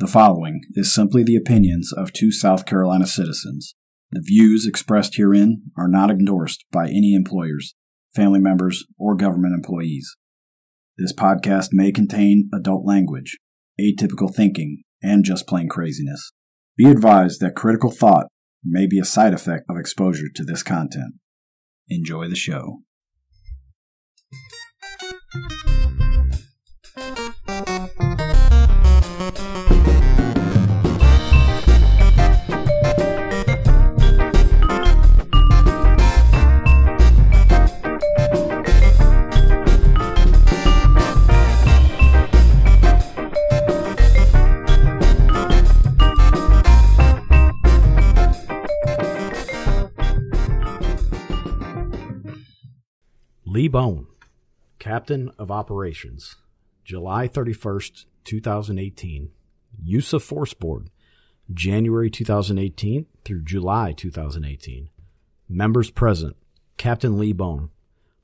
The following is simply the opinions of two South Carolina citizens. The views expressed herein are not endorsed by any employers, family members, or government employees. This podcast may contain adult language, atypical thinking, and just plain craziness. Be advised that critical thought may be a side effect of exposure to this content. Enjoy the show. Lee Bone, Captain of Operations, July 31st, 2018, Use of Force Board, January 2018 through July 2018, Members present, Captain Lee Bone,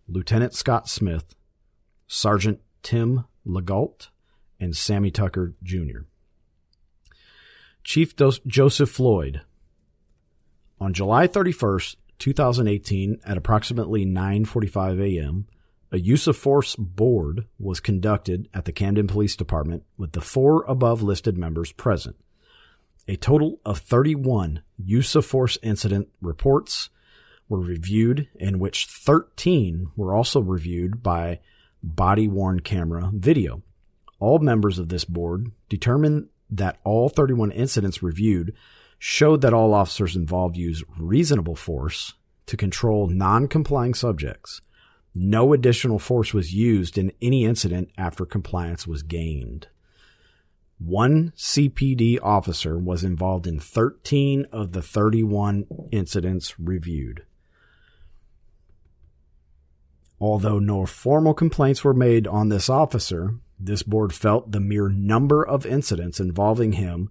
Lieutenant Scott Smith, Sergeant Tim Legault, and Sammy Tucker, Jr. Chief Joseph Floyd, on July 31st, 2018, at approximately 9:45 a.m., a use of force board was conducted at the Camden Police Department with the four above listed members present. A total of 31 use of force incident reports were reviewed, in which 13 were also reviewed by body-worn camera video. All members of this board determined that all 31 incidents reviewed showed that all officers involved used reasonable force to control non-complying subjects. No additional force was used in any incident after compliance was gained. One CPD officer was involved in 13 of the 31 incidents reviewed. Although no formal complaints were made on this officer, this board felt the mere number of incidents involving him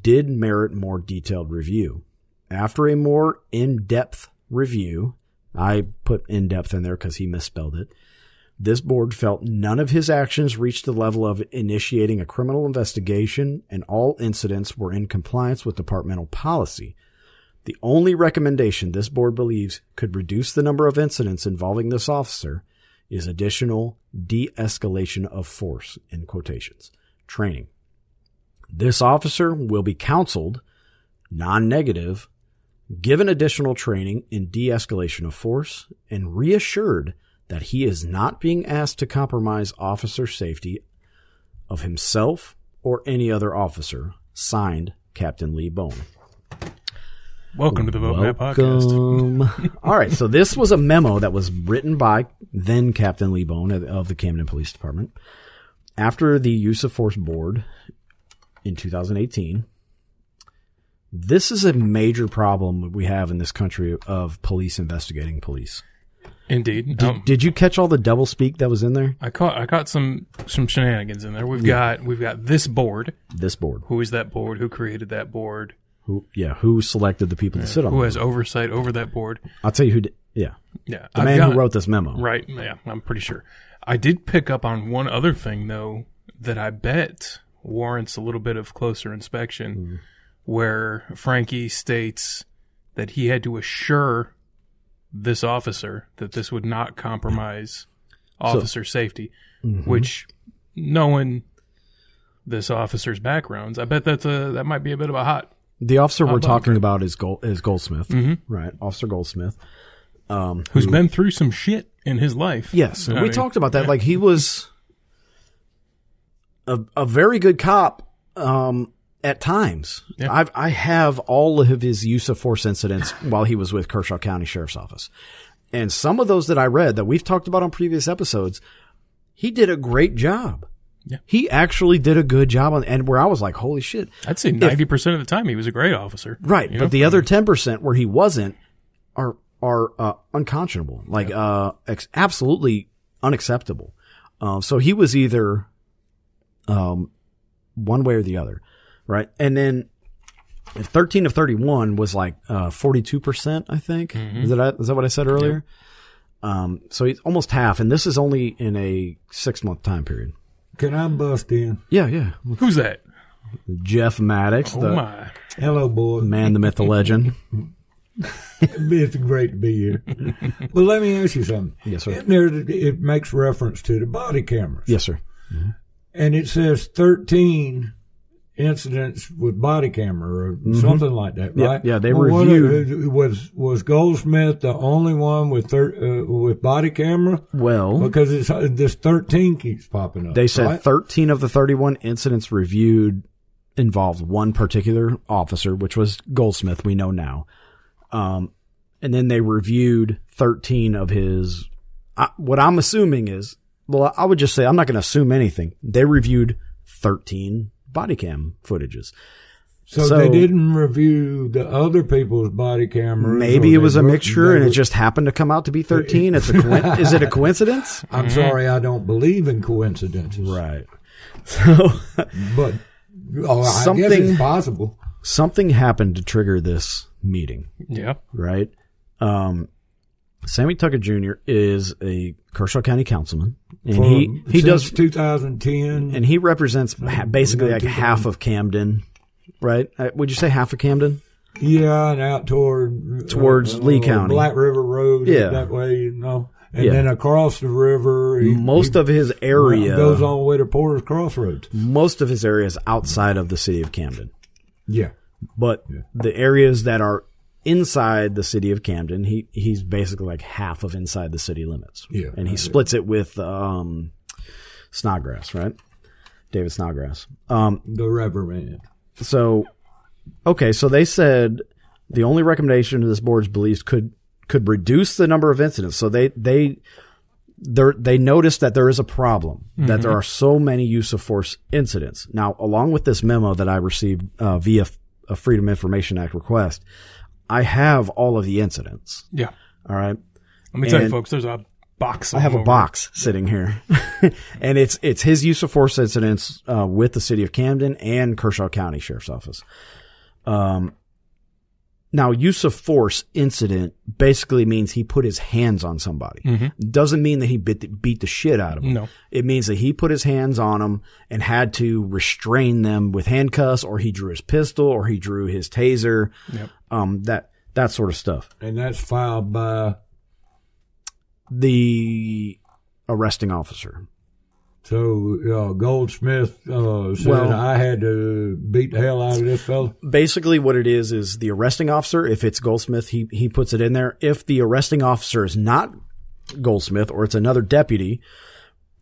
did merit more detailed review. After a more in-depth review, I put in-depth in there because he misspelled it, this board felt none of his actions reached the level of initiating a criminal investigation, and all incidents were in compliance with departmental policy. The only recommendation this board believes could reduce the number of incidents involving this officer is additional de-escalation of force, in quotations, training. This officer will be counseled, non-negative, given additional training in de-escalation of force, and reassured that he is not being asked to compromise officer safety of himself or any other officer. Signed, Captain Lee Bone. Welcome to the Vote Matt Podcast. All right, so this was a memo that was written by then Captain Lee Bone of the Camden Police Department after the Use of Force Board in 2018. This is a major problem we have in this country of police investigating police. Indeed. Did you catch all the doublespeak that was in there? I caught some shenanigans in there. We've got this board. This board. Who is that board? Who created that board? Who selected the people to sit on it? Who has oversight over that board? I'll tell you who did. Yeah. Yeah. The man who wrote this memo. Right. Yeah, I'm pretty sure. I did pick up on one other thing, though, that I bet warrants a little bit of closer inspection, where Frankie states that he had to assure this officer that this would not compromise officer safety, which, knowing this officer's backgrounds, I bet that might be a bit of a hot. The officer we're talking about is Goldsmith, right? Officer Goldsmith, who's been through some shit in his life. Yes, and we talked about that. Yeah. Like, he was a very good cop at times. Yep. I have all of his use of force incidents while he was with Kershaw County Sheriff's Office. And some of those that I read that we've talked about on previous episodes, he did a great job. Yeah. He actually did a good job and where I was like, holy shit. I'd say 90% of the time he was a great officer. Right. But the other 10% where he wasn't are unconscionable, like absolutely unacceptable. So he was either one way or the other, right? And then 13 of 31 was like 42%, I think. Is that what I said earlier? Yeah. So it's almost half, and this is only in a 6-month time period. Can I bust in? Yeah. Who's that? Jeff Maddox. Hello, boy. Man, the myth, the legend. It's great to be here. Well, let me ask you something. Yes, sir. It makes reference to the body cameras. Yes, sir. Mm-hmm. And it says 13 incidents with body camera or mm-hmm. something like that, right? Yeah, they reviewed. Was Goldsmith the only one with body camera? Well, because it's this 13 keeps popping up. They said 13 of the 31 incidents reviewed involved one particular officer, which was Goldsmith. We know now. And then they reviewed 13 of his, what I'm assuming is, well, I would just say, I'm not going to assume anything. They reviewed 13 body cam footages. So they didn't review the other people's body cameras. Maybe it was a mixture and it just happened to come out to be 13. It's is it a coincidence? I'm sorry. I don't believe in coincidences. Right. So, but I guess it's possible. Something happened to trigger this meeting. Yeah. Right. Sammy Tucker, Jr. is a Kershaw County councilman, and he does 2010, and he represents basically like half of Camden, right? Would you say half of Camden? Yeah, and out towards Lee County, Black River Road, yeah, that way, you know, and then across the river. Most of his area goes all the way to Porter's Crossroads. Most of his area is outside of the city of Camden. Yeah, but the areas that are inside the city of Camden, he's basically like half of inside the city limits. Yeah, and he splits it with Snodgrass, right? David Snodgrass, the Reverend. So, okay, so they said the only recommendation to this board's beliefs could reduce the number of incidents. So they noticed that there is a problem, mm-hmm. that there are so many use of force incidents. Now, along with this memo that I received via a Freedom Information Act request, I have all of the incidents. Yeah. All right. Let me tell you, folks, there's a box. I have a box sitting here. And it's his use of force incidents with the city of Camden and Kershaw County Sheriff's Office. Now, use of force incident basically means he put his hands on somebody. Mm-hmm. Doesn't mean that he beat the shit out of him. No. It means that he put his hands on them and had to restrain them with handcuffs, or he drew his pistol, or he drew his taser, that sort of stuff. And that's filed by the arresting officer. So Goldsmith said, I had to beat the hell out of this fella? Basically what it is the arresting officer, if it's Goldsmith, he puts it in there. If the arresting officer is not Goldsmith or it's another deputy,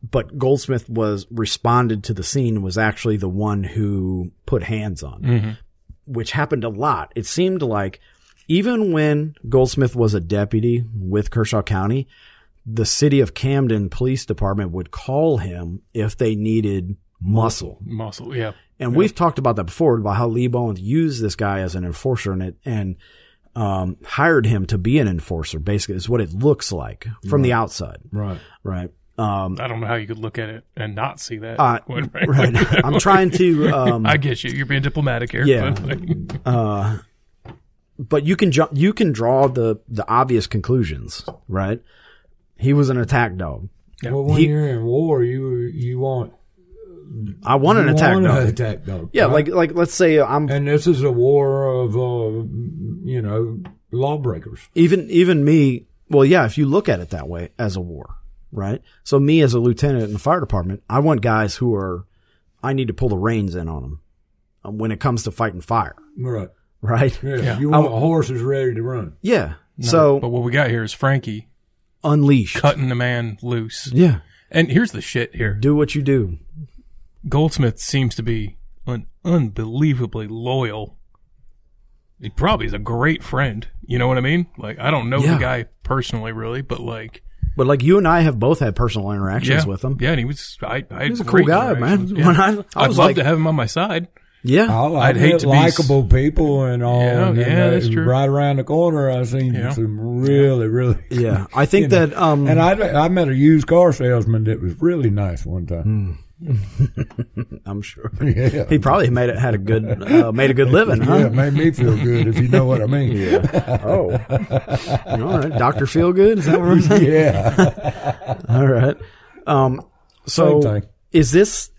but Goldsmith responded to the scene, was actually the one who put hands on, mm-hmm. which happened a lot. It seemed like even when Goldsmith was a deputy with Kershaw County, the city of Camden Police Department would call him if they needed muscle. Yeah. And we've talked about that before, about how Lee Bone used this guy as an enforcer and hired him to be an enforcer. Basically is what it looks like from the outside. Right. I don't know how you could look at it and not see that. Right. I'm trying to, I get you. You're being diplomatic here. Yeah. But you can draw the obvious conclusions, right? He was an attack dog. Yeah. Well, when you're in war, I want an attack dog. Yeah, right? like let's say I'm. And this is a war of lawbreakers. Even me. Well, yeah. If you look at it that way, as a war, right? So me as a lieutenant in the fire department, I want guys who are. I need to pull the reins in on them when it comes to fighting fire. Right. Right. Yeah. You want horses ready to run. Yeah. No, so, but what we got here is Frankie. Unleashed. Cutting the man loose. Yeah. And here's the shit here. Do what you do. Goldsmith seems to be an unbelievably loyal. He probably is a great friend. You know what I mean? Like, I don't know the guy personally, really, but like. But like you and I have both had personal interactions with him. Yeah, and he was. He was a cool guy, man. Yeah. I'd love to have him on my side. Yeah, I'd hate to be likable people and all. Yeah, and that's true. Right around the corner, I've seen some really. Yeah, I think that. And I met a used car salesman that was really nice one time. I'm sure. Yeah. He probably made a good living. Huh? Yeah, it made me feel good, if you know what I mean. Yeah. Oh, all right, Dr. Feelgood, is that what we're saying? Yeah. All right. So is this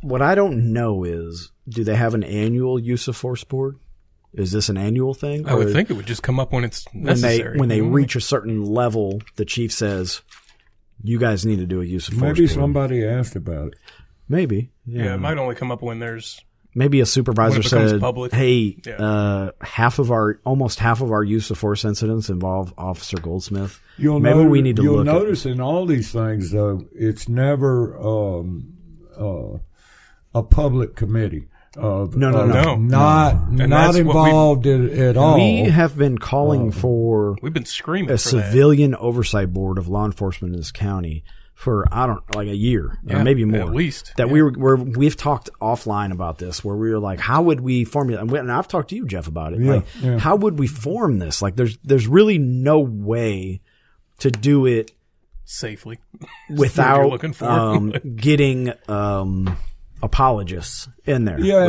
what I don't know is. do they have an annual use of force board? Is this an annual thing? I would think it would just come up when it's necessary. When they reach a certain level, the chief says, you guys need to do a use of force board. Maybe somebody asked about it. Maybe. Yeah, yeah, it might only come up when there's... Maybe a supervisor said, public. Hey, yeah. almost half of our use of force incidents involve Officer Goldsmith. Maybe we need to look at it. In all these things, though, it's never a public committee. Not involved at all. We have been calling for... We've been screaming for a civilian oversight board of law enforcement in this county for a year, or maybe more, at least. We've talked offline about this, where we were like, how would we formulate? And I've talked to you, Jeff, about it. Yeah, how would we form this? Like, there's really no way to do it safely without getting apologists in there. Yeah,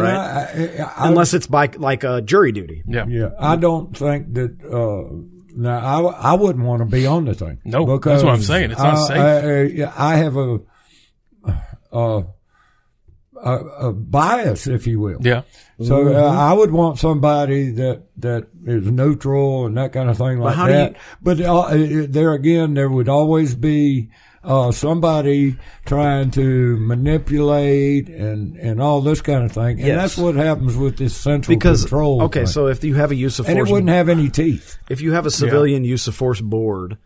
right? Unless it's by like a jury duty. Yeah, yeah. I don't think that. I wouldn't want to be on the thing. No, nope, that's what I'm saying. It's not safe. I have a bias, if you will. Yeah. So I would want somebody that is neutral and that kind of thing like that. There would always be somebody trying to manipulate and all this kind of thing. And that's what happens with this central control. Okay, so if you have a use of force... And it wouldn't have any teeth. If you have a civilian use of force board,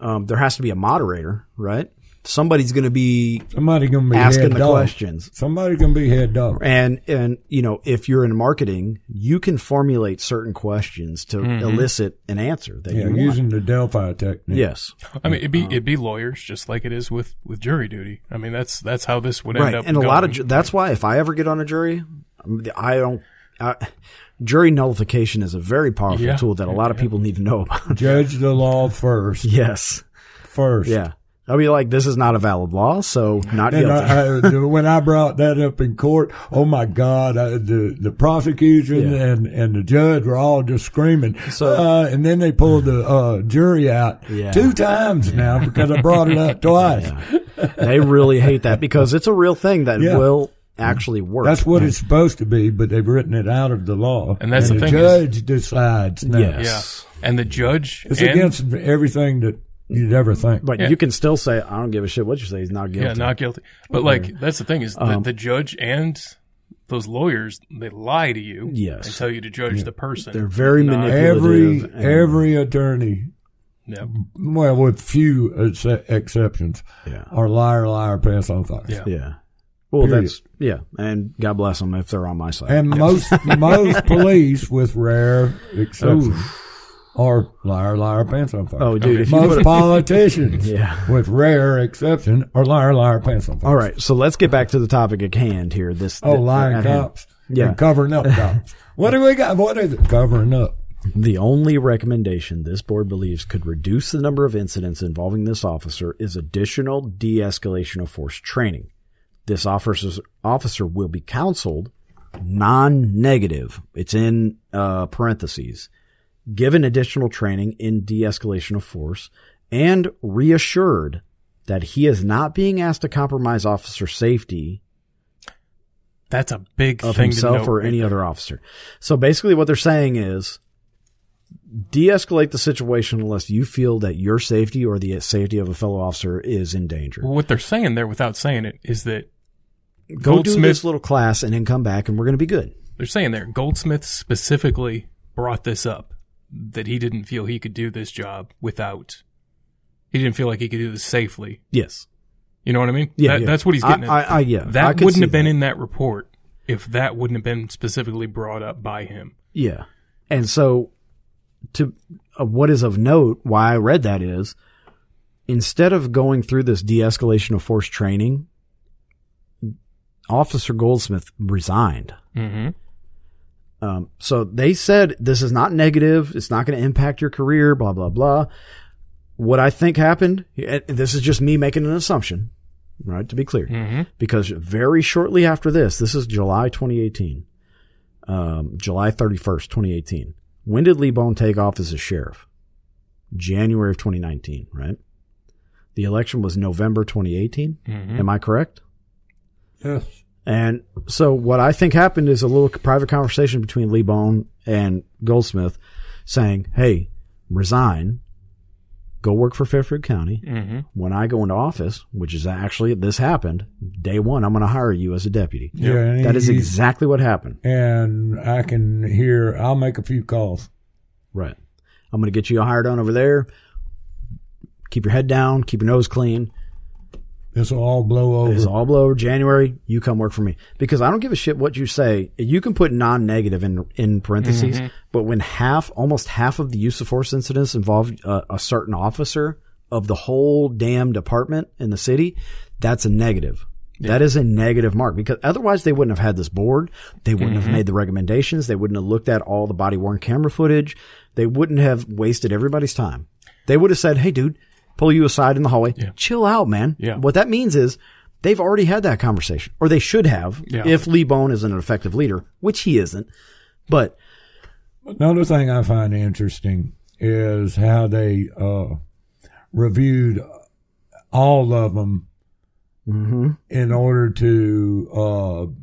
there has to be a moderator, right? Somebody's going to be asking the questions. Somebody's going to be head up. And you know, if you're in marketing, you can formulate certain questions to elicit an answer that you want. Using the Delphi technique. Yes. I mean, it'd be lawyers, just like it is with jury duty. I mean, that's how this would end up. And going. That's why if I ever get on a jury, jury nullification is a very powerful tool that a lot of people need to know about. Judge the law first. Yes. First. Yeah. I'll be like, this is not a valid law, so not guilty. When I brought that up in court, oh my God, the prosecution and the judge were all just screaming. So, and then they pulled the jury out two times now because I brought it up twice. Yeah. They really hate that because it's a real thing that will actually work. That's what it's supposed to be, but they've written it out of the law. And that's the thing. The judge decides now. Yes. Yeah. And the judge. It's against everything that you'd ever think. But you can still say, I don't give a shit what you say. He's not guilty. Yeah, not guilty. But, that's the thing is the judge and those lawyers, they lie to you and tell you to judge the person. They're very manipulative. Every attorney, with few exceptions, are liar, pants on fire. Yeah. Well, and God bless them if they're on my side. And most police, with rare exceptions, or liar, pants on fire. Oh, dude. Okay. Most politicians, with rare exception, are liar, pants on fire. All right, so let's get back to the topic at hand here. Lying cops. Yeah. And covering up cops. What do we got? What is it? Covering up. The only recommendation this board believes could reduce the number of incidents involving this officer is additional de-escalation of force training. This officer will be counseled non-negative. It's in parentheses. Given additional training in de-escalation of force, and reassured that he is not being asked to compromise officer safety. That's a big thing to know. Of himself or any other officer. So basically what they're saying is de-escalate the situation unless you feel that your safety or the safety of a fellow officer is in danger. Well, what they're saying there without saying it is that go do this little class and then come back and we're going to be good. They're saying there, Goldsmith specifically brought this up. That he didn't feel he could do this job he didn't feel like he could do this safely. Yes. You know what I mean? Yeah. That's what he's getting at. That wouldn't have been in that report if that wouldn't have been specifically brought up by him. Yeah. And so what is of note, why I read that is instead of going through this de-escalation of force training, Officer Goldsmith resigned. Mm-hmm. So they said this is not negative. It's not going to impact your career, blah, blah, blah. What I think happened, this is just me making an assumption, right, to be clear, because very shortly after this is July 2018, July 31st, 2018. When did Lee Bone take off as a sheriff? January of 2019, right? The election was November 2018. Am I correct? Yes. And so what I think happened is a little private conversation between Lee Bone and Goldsmith saying, hey, resign, go work for Fairfield County. Mm-hmm. When I go into office, which is actually, this happened day one, I'm going to hire you as a deputy. Yeah, that is exactly what happened. And I can hear, I'll make a few calls. Right. I'm going to get you hired on over there. Keep your head down. Keep your nose clean. This will all blow over. This will all blow over. January, you come work for me. Because I don't give a shit what you say. You can put non-negative in parentheses, mm-hmm. but when almost half of the use of force incidents involved a certain officer of the whole damn department in the city, that's a negative. Yeah. That is a negative mark, because otherwise they wouldn't have had this board. They wouldn't mm-hmm. have made the recommendations. They wouldn't have looked at all the body-worn camera footage. They wouldn't have wasted everybody's time. They would have said, hey, dude, pull you aside in the hallway. Yeah. Chill out, man. Yeah. What that means is they've already had that conversation, or they should have, if Lee Bone isn't an effective leader, which he isn't. But another thing I find interesting is how they reviewed all of them mm-hmm. in order to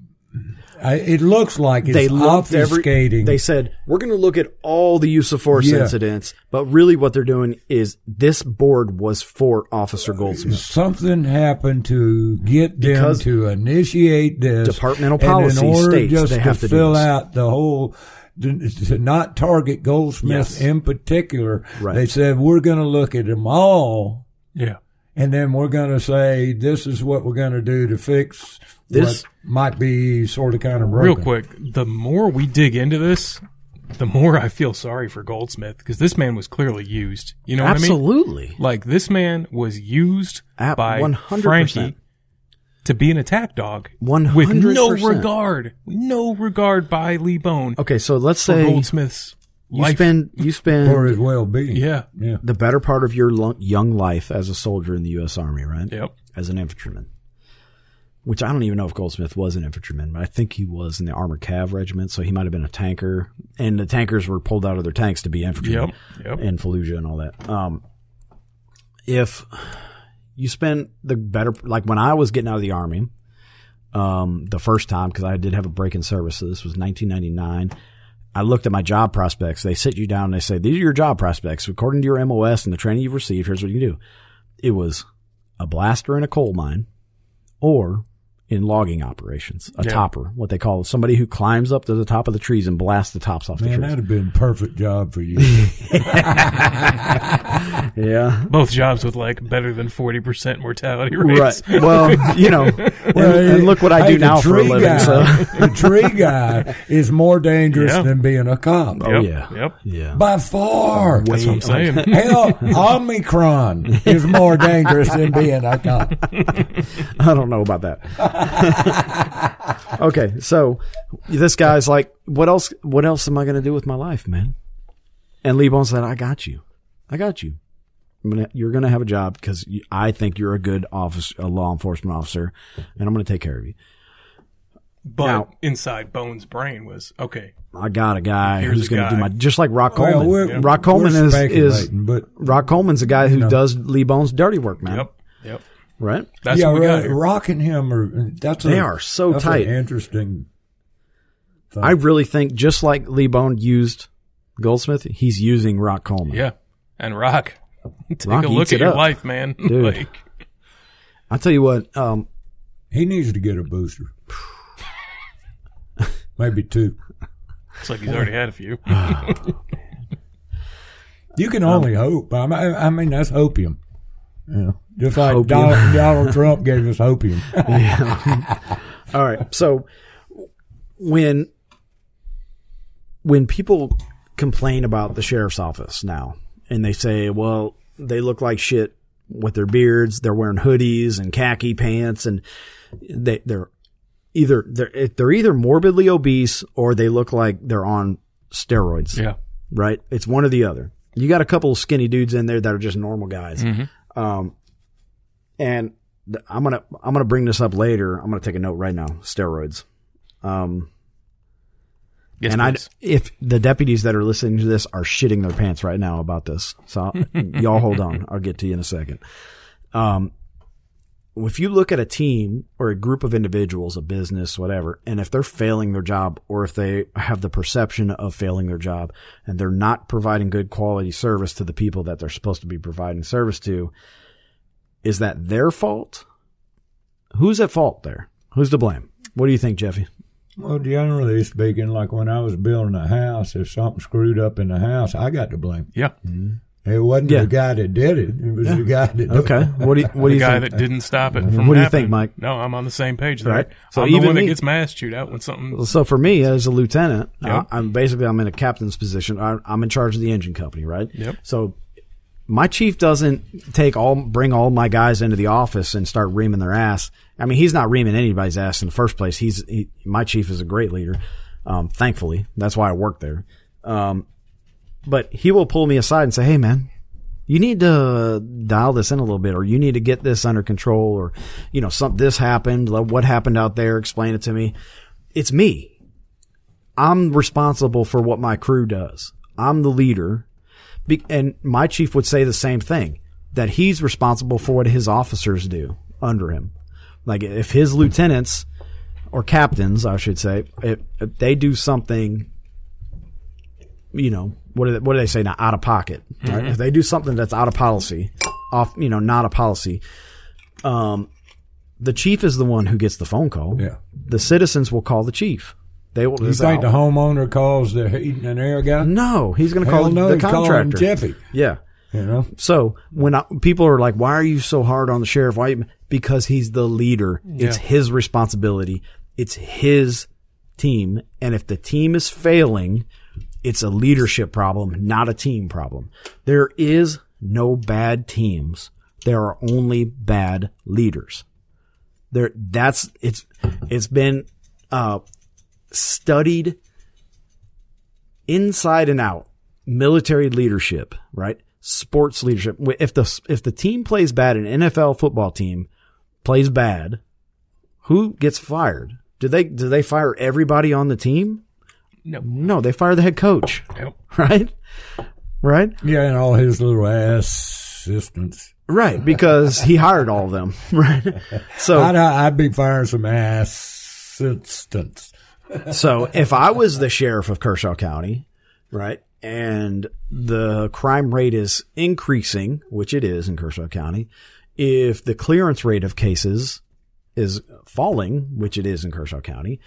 it looks like it's obfuscating. They said, we're going to look at all the use of force incidents, but really what they're doing is this board was for Officer Goldsmith. Something happened to get them to initiate this. Departmental policy in order states just they have to fill out the whole, to not target Goldsmith in particular. Right. They said, we're going to look at them all. Yeah. And then we're going to say, this is what we're going to do to fix this. What might be sort of kind of broken. Real quick, the more we dig into this, the more I feel sorry for Goldsmith, because this man was clearly used. You know what I mean? Absolutely. Like, this man was used by 100%. Frankie to be an attack dog. 100%. With no regard by Lee Bone. Okay, so let's say Goldsmith's life. You spend for his well-being. Yeah. The better part of your young life as a soldier in the U.S. Army, right? Yep. As an infantryman. Which I don't even know if Goldsmith was an infantryman, but I think he was in the Armored Cav Regiment, so he might have been a tanker. And the tankers were pulled out of their tanks to be infantrymen in Fallujah and all that. If you spend the better – like when I was getting out of the Army the first time, because I did have a break in service, so this was 1999 – I looked at my job prospects. They sit you down and they say, these are your job prospects. According to your MOS and the training you've received, here's what you do. It was a blaster in a coal mine or in logging operations, a topper, what they call somebody who climbs up to the top of the trees and blasts the tops off the trees. Man, that would have been a perfect job for you. Yeah. Both jobs with like better than 40% mortality rates. Right. Well, you know, and look what I do now for a living. The tree guy is more dangerous than being a cop. Oh, yeah. By far. That's what I'm saying. Hell, Omicron is more dangerous than being a cop. I don't know about that. Okay. So this guy's like, what else am I going to do with my life, man? And Lee Bone said, I got you. You're going to have a job because I think you're a good a law enforcement officer, and I'm going to take care of you. But now, inside Bone's brain was, okay, I got a guy who's going to do my – just like Rock Coleman. Rock Coleman Rock Coleman's a guy who does Lee Bone's dirty work, man. Yep. Right? That's what we got. Rock and him are so tight. Interesting thing. I really think just like Lee Bone used Goldsmith, he's using Rock Coleman. Yeah. And Rock, take a look at your life, man. Dude, like, I'll tell you what. He needs to get a booster. Maybe two. It's like he's already had a few. You can only hope. I mean, that's opium. Yeah. Just like opium. Donald Trump gave us opium. Yeah. All right. So when people complain about the sheriff's office now, and they say, well, they look like shit with their beards. They're wearing hoodies and khaki pants, and they're either morbidly obese or they look like they're on steroids. Yeah, right. It's one or the other. You got a couple of skinny dudes in there that are just normal guys. Mm-hmm. And I'm gonna bring this up later. I'm gonna take a note right now. Steroids. Yes, and if the deputies that are listening to this are shitting their pants right now about this, so y'all hold on. I'll get to you in a second. if you look at a team or a group of individuals, a business, whatever, and if they're failing their job or if they have the perception of failing their job and they're not providing good quality service to the people that they're supposed to be providing service to, is that their fault? Who's at fault there? Who's to blame? What do you think, Jeffy? Well, generally speaking, like when I was building a house, if something screwed up in the house, I got to blame. Yeah. Mm-hmm. It wasn't the guy that did it. It was the guy that did it. Okay. What do you think? The guy that didn't stop it from happening. What do you think, Mike? No, I'm on the same page there. Right? So I'm even the one that gets my ass chewed out when something... So for me, as a lieutenant, I'm in a captain's position. I'm in charge of the engine company, right? Yep. So my chief doesn't bring all my guys into the office and start reaming their ass. I mean, he's not reaming anybody's ass in the first place. My chief is a great leader, thankfully. That's why I work there. But he will pull me aside and say, hey, man, you need to dial this in a little bit, or you need to get this under control, or, you know, this happened. What happened out there? Explain it to me. It's me. I'm responsible for what my crew does. I'm the leader. And my chief would say the same thing, that he's responsible for what his officers do under him. Like if his lieutenants or captains, I should say, if they do something, you know, what do they say now? Out of pocket. Right? Mm-hmm. If they do something that's out of policy, not a policy, the chief is the one who gets the phone call. Yeah. The citizens will call the chief. They will. You think the homeowner calls the heating and air guy? No, he's going to call the contractor. Jeffy. Yeah. You know. So when people are like, "Why are you so hard on the sheriff?" Why? Because he's the leader. Yeah. It's his responsibility. It's his team, and if the team is failing, it's a leadership problem, not a team problem. There is no bad teams. There are only bad leaders. It's been studied inside and out. Military leadership, right? Sports leadership. If the team plays bad, an NFL football team plays bad, who gets fired? Do they fire everybody on the team? No, they fire the head coach. Nope. Right? Yeah, and all his little assistants. Right, because he hired all of them. Right. So I'd be firing some assistants. So if I was the sheriff of Kershaw County, right, and the crime rate is increasing, which it is in Kershaw County, if the clearance rate of cases is falling, which it is in Kershaw County,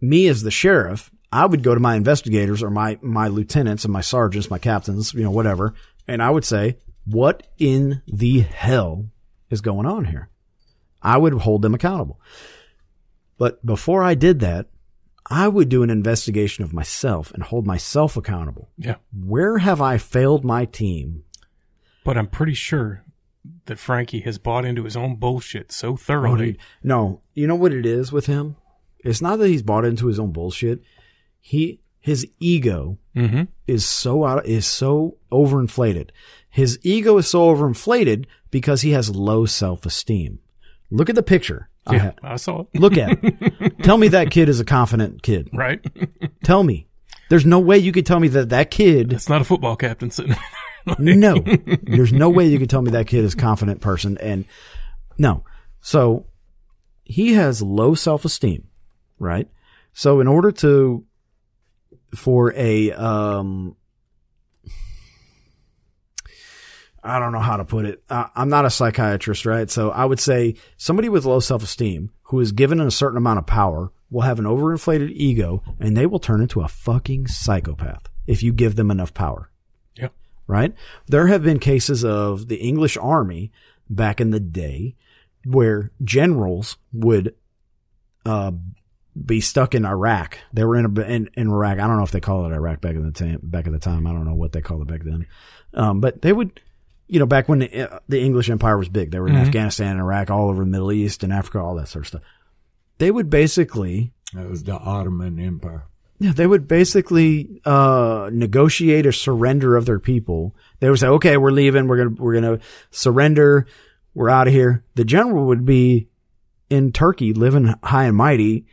me as the sheriff, I would go to my investigators or my lieutenants and my sergeants, my captains, you know, whatever, and I would say, what in the hell is going on here? I would hold them accountable. But before I did that, I would do an investigation of myself and hold myself accountable. Yeah. Where have I failed my team? But I'm pretty sure that Frankie has bought into his own bullshit so thoroughly. No, you know what it is with him? It's not that he's bought into his own bullshit. His ego is so overinflated. His ego is so overinflated because he has low self-esteem. Look at the picture. Yeah, I saw it. Look at it. Tell me that kid is a confident kid. Right. Tell me. There's no way you could tell me that kid. It's not a football captain sitting there. No. There's no way you could tell me that kid is a confident person. And no. So he has low self-esteem, right? So in order I don't know how to put it. I'm not a psychiatrist, right? So I would say somebody with low self-esteem who is given a certain amount of power will have an overinflated ego, and they will turn into a fucking psychopath if you give them enough power. Yeah. Right? There have been cases of the English army back in the day where generals would be stuck in Iraq. They were in Iraq. I don't know if they call it Iraq back in the time. I don't know what they called it back then. But they would... You know, back when the English Empire was big, they were in Afghanistan and Iraq, all over the Middle East and Africa, all that sort of stuff. They would basically... That was the Ottoman Empire. Yeah, they would basically negotiate a surrender of their people. They would say, okay, we're leaving. We're gonna surrender. We're out of here. The general would be in Turkey, living high and mighty,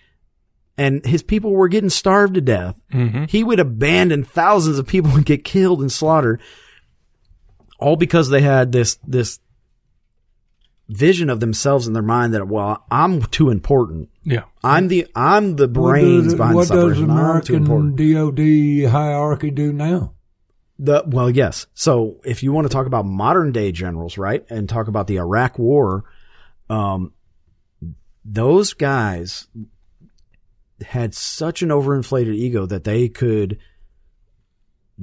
and his people were getting starved to death. Mm-hmm. He would abandon thousands of people and get killed and slaughtered. All because they had this vision of themselves in their mind that, well, I'm too important. Yeah. I'm the brains behind something. What does American DOD hierarchy do now? Well, yes. So if you want to talk about modern day generals, right, and talk about the Iraq War, those guys had such an overinflated ego that they could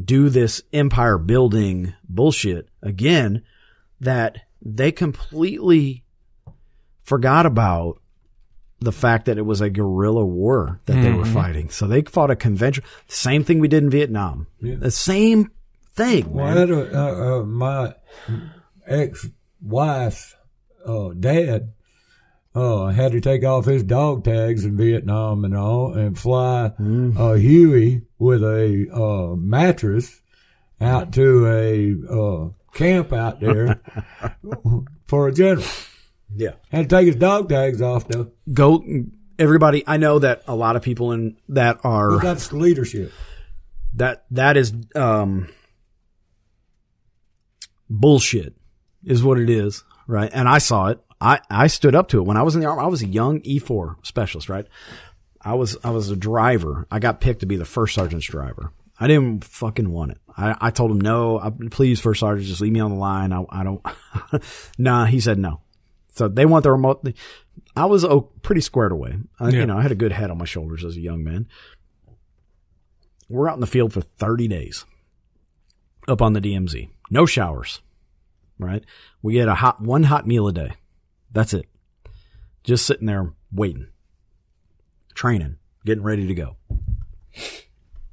do this empire building bullshit again that they completely forgot about the fact that it was a guerrilla war that they were fighting. So they fought a conventional, same thing we did in Vietnam. Yeah. The same thing. Well, my ex-wife's dad had to take off his dog tags in Vietnam and all and fly a Huey with a mattress out to a camp out there for a general. Yeah. Had to take his dog tags off, though. Go, everybody. I know that a lot of people in that are. But that's leadership. That is bullshit, is what it is, right? And I saw it. I stood up to it when I was in the Army. I was a young E4 specialist, right? I was a driver. I got picked to be the first sergeant's driver. I didn't fucking want it. I told him no. Please, first sergeant, just leave me on the line. I don't. Nah, he said no. So they want the remote. I was pretty squared away. You know, I had a good head on my shoulders as a young man. We're out in the field for 30 days up on the DMZ. No showers, right? We get one hot meal a day. That's it. Just sitting there waiting, training, getting ready to go.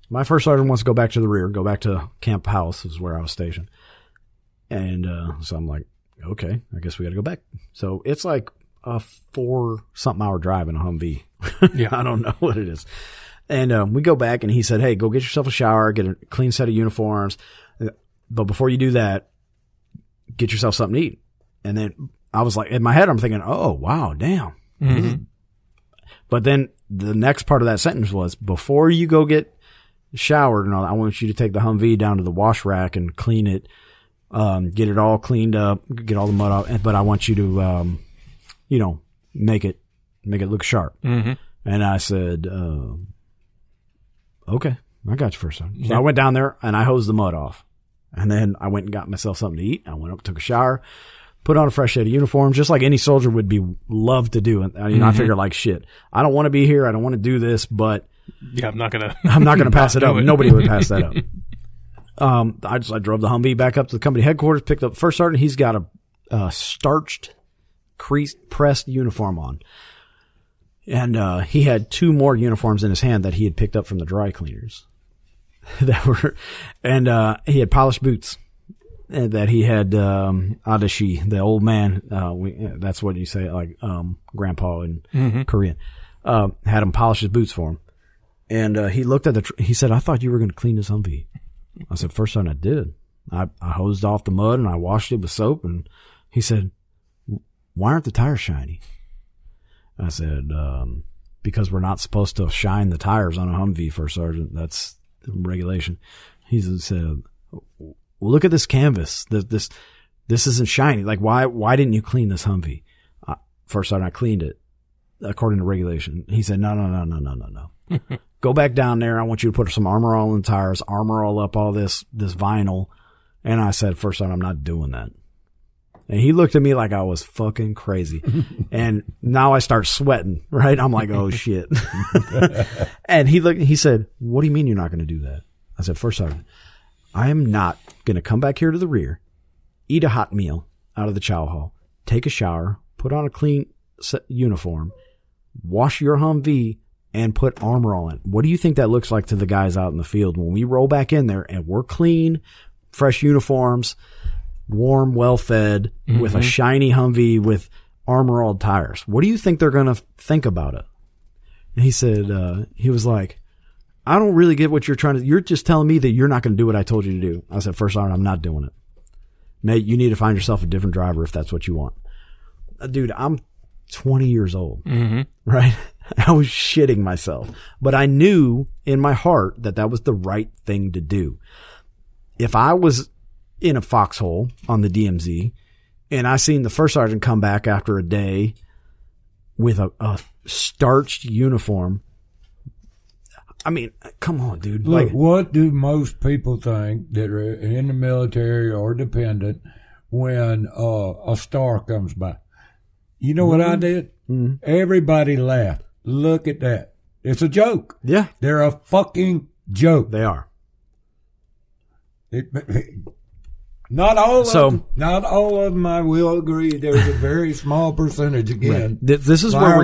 My first sergeant wants to go back to the rear, go back to Camp House, is where I was stationed. And so I'm like, okay, I guess we got to go back. So it's like a 4-something hour drive in a Humvee. Yeah, I don't know what it is. And we go back, and he said, hey, go get yourself a shower, get a clean set of uniforms. But before you do that, get yourself something to eat. And then I was like, in my head, I'm thinking, oh, wow, damn. Mm-hmm. But then the next part of that sentence was, before you go get showered and all that, I want you to take the Humvee down to the wash rack and clean it. Get it all cleaned up, get all the mud off, but I want you to, you know, make it look sharp. Mm-hmm. And I said, okay, I got you first time. So I went down there and I hosed the mud off, and then I went and got myself something to eat. I went up, took a shower, put on a fresh set of uniforms, just like any soldier would be love to do. And I figured, like, shit, I don't want to be here. I don't want to do this, but yeah, I'm not gonna pass it up. Nobody would pass that up. I drove the Humvee back up to the company headquarters, picked up first sergeant. He's got a starched, creased, pressed uniform on. And he had 2 more uniforms in his hand that he had picked up from the dry cleaners. He had polished boots that he had Adashi, the old man. That's what you say, like grandpa in Korean. Had him polish his boots for him. And he looked at he said, I thought you were going to clean this Humvee. I said, first time I did. I hosed off the mud and I washed it with soap. And he said, why aren't the tires shiny? I said, because we're not supposed to shine the tires on a Humvee, first sergeant. That's regulation. He said, well, look at this canvas. This isn't shiny. Like, why didn't you clean this Humvee? First sergeant, I cleaned it according to regulation. He said, no. Go back down there. I want you to put some Armor All in the tires, Armor All up all this vinyl. And I said, first time, I'm not doing that. And he looked at me like I was fucking crazy. And now I start sweating, right? I'm like, oh shit. And he said, what do you mean you're not going to do that? I said, first time, I am not going to come back here to the rear, eat a hot meal out of the chow hall, take a shower, put on a clean uniform, wash your Humvee, and put Armor All in. What do you think that looks like to the guys out in the field when we roll back in there and we're clean, fresh uniforms, warm, well-fed, with a shiny Humvee with Armor All tires? What do you think they're going to think about it? And he said, he was like, I don't really get what you're trying to – you're just telling me that you're not going to do what I told you to do. I said, first, I'm not doing it. Mate, you need to find yourself a different driver if that's what you want. Dude, I'm 20 years old, right? I was shitting myself, but I knew in my heart that was the right thing to do. If I was in a foxhole on the DMZ And I seen the first sergeant come back after a day with a starched uniform. I mean, come on, dude. Look, like, what do most people think that are in the military or dependent when a star comes by? You know what I did? Mm-hmm. Everybody laughed. Look at that. It's a joke. Yeah. They're a fucking joke. They are. Not all of them, I will agree. There's a very small percentage again. Right. This is where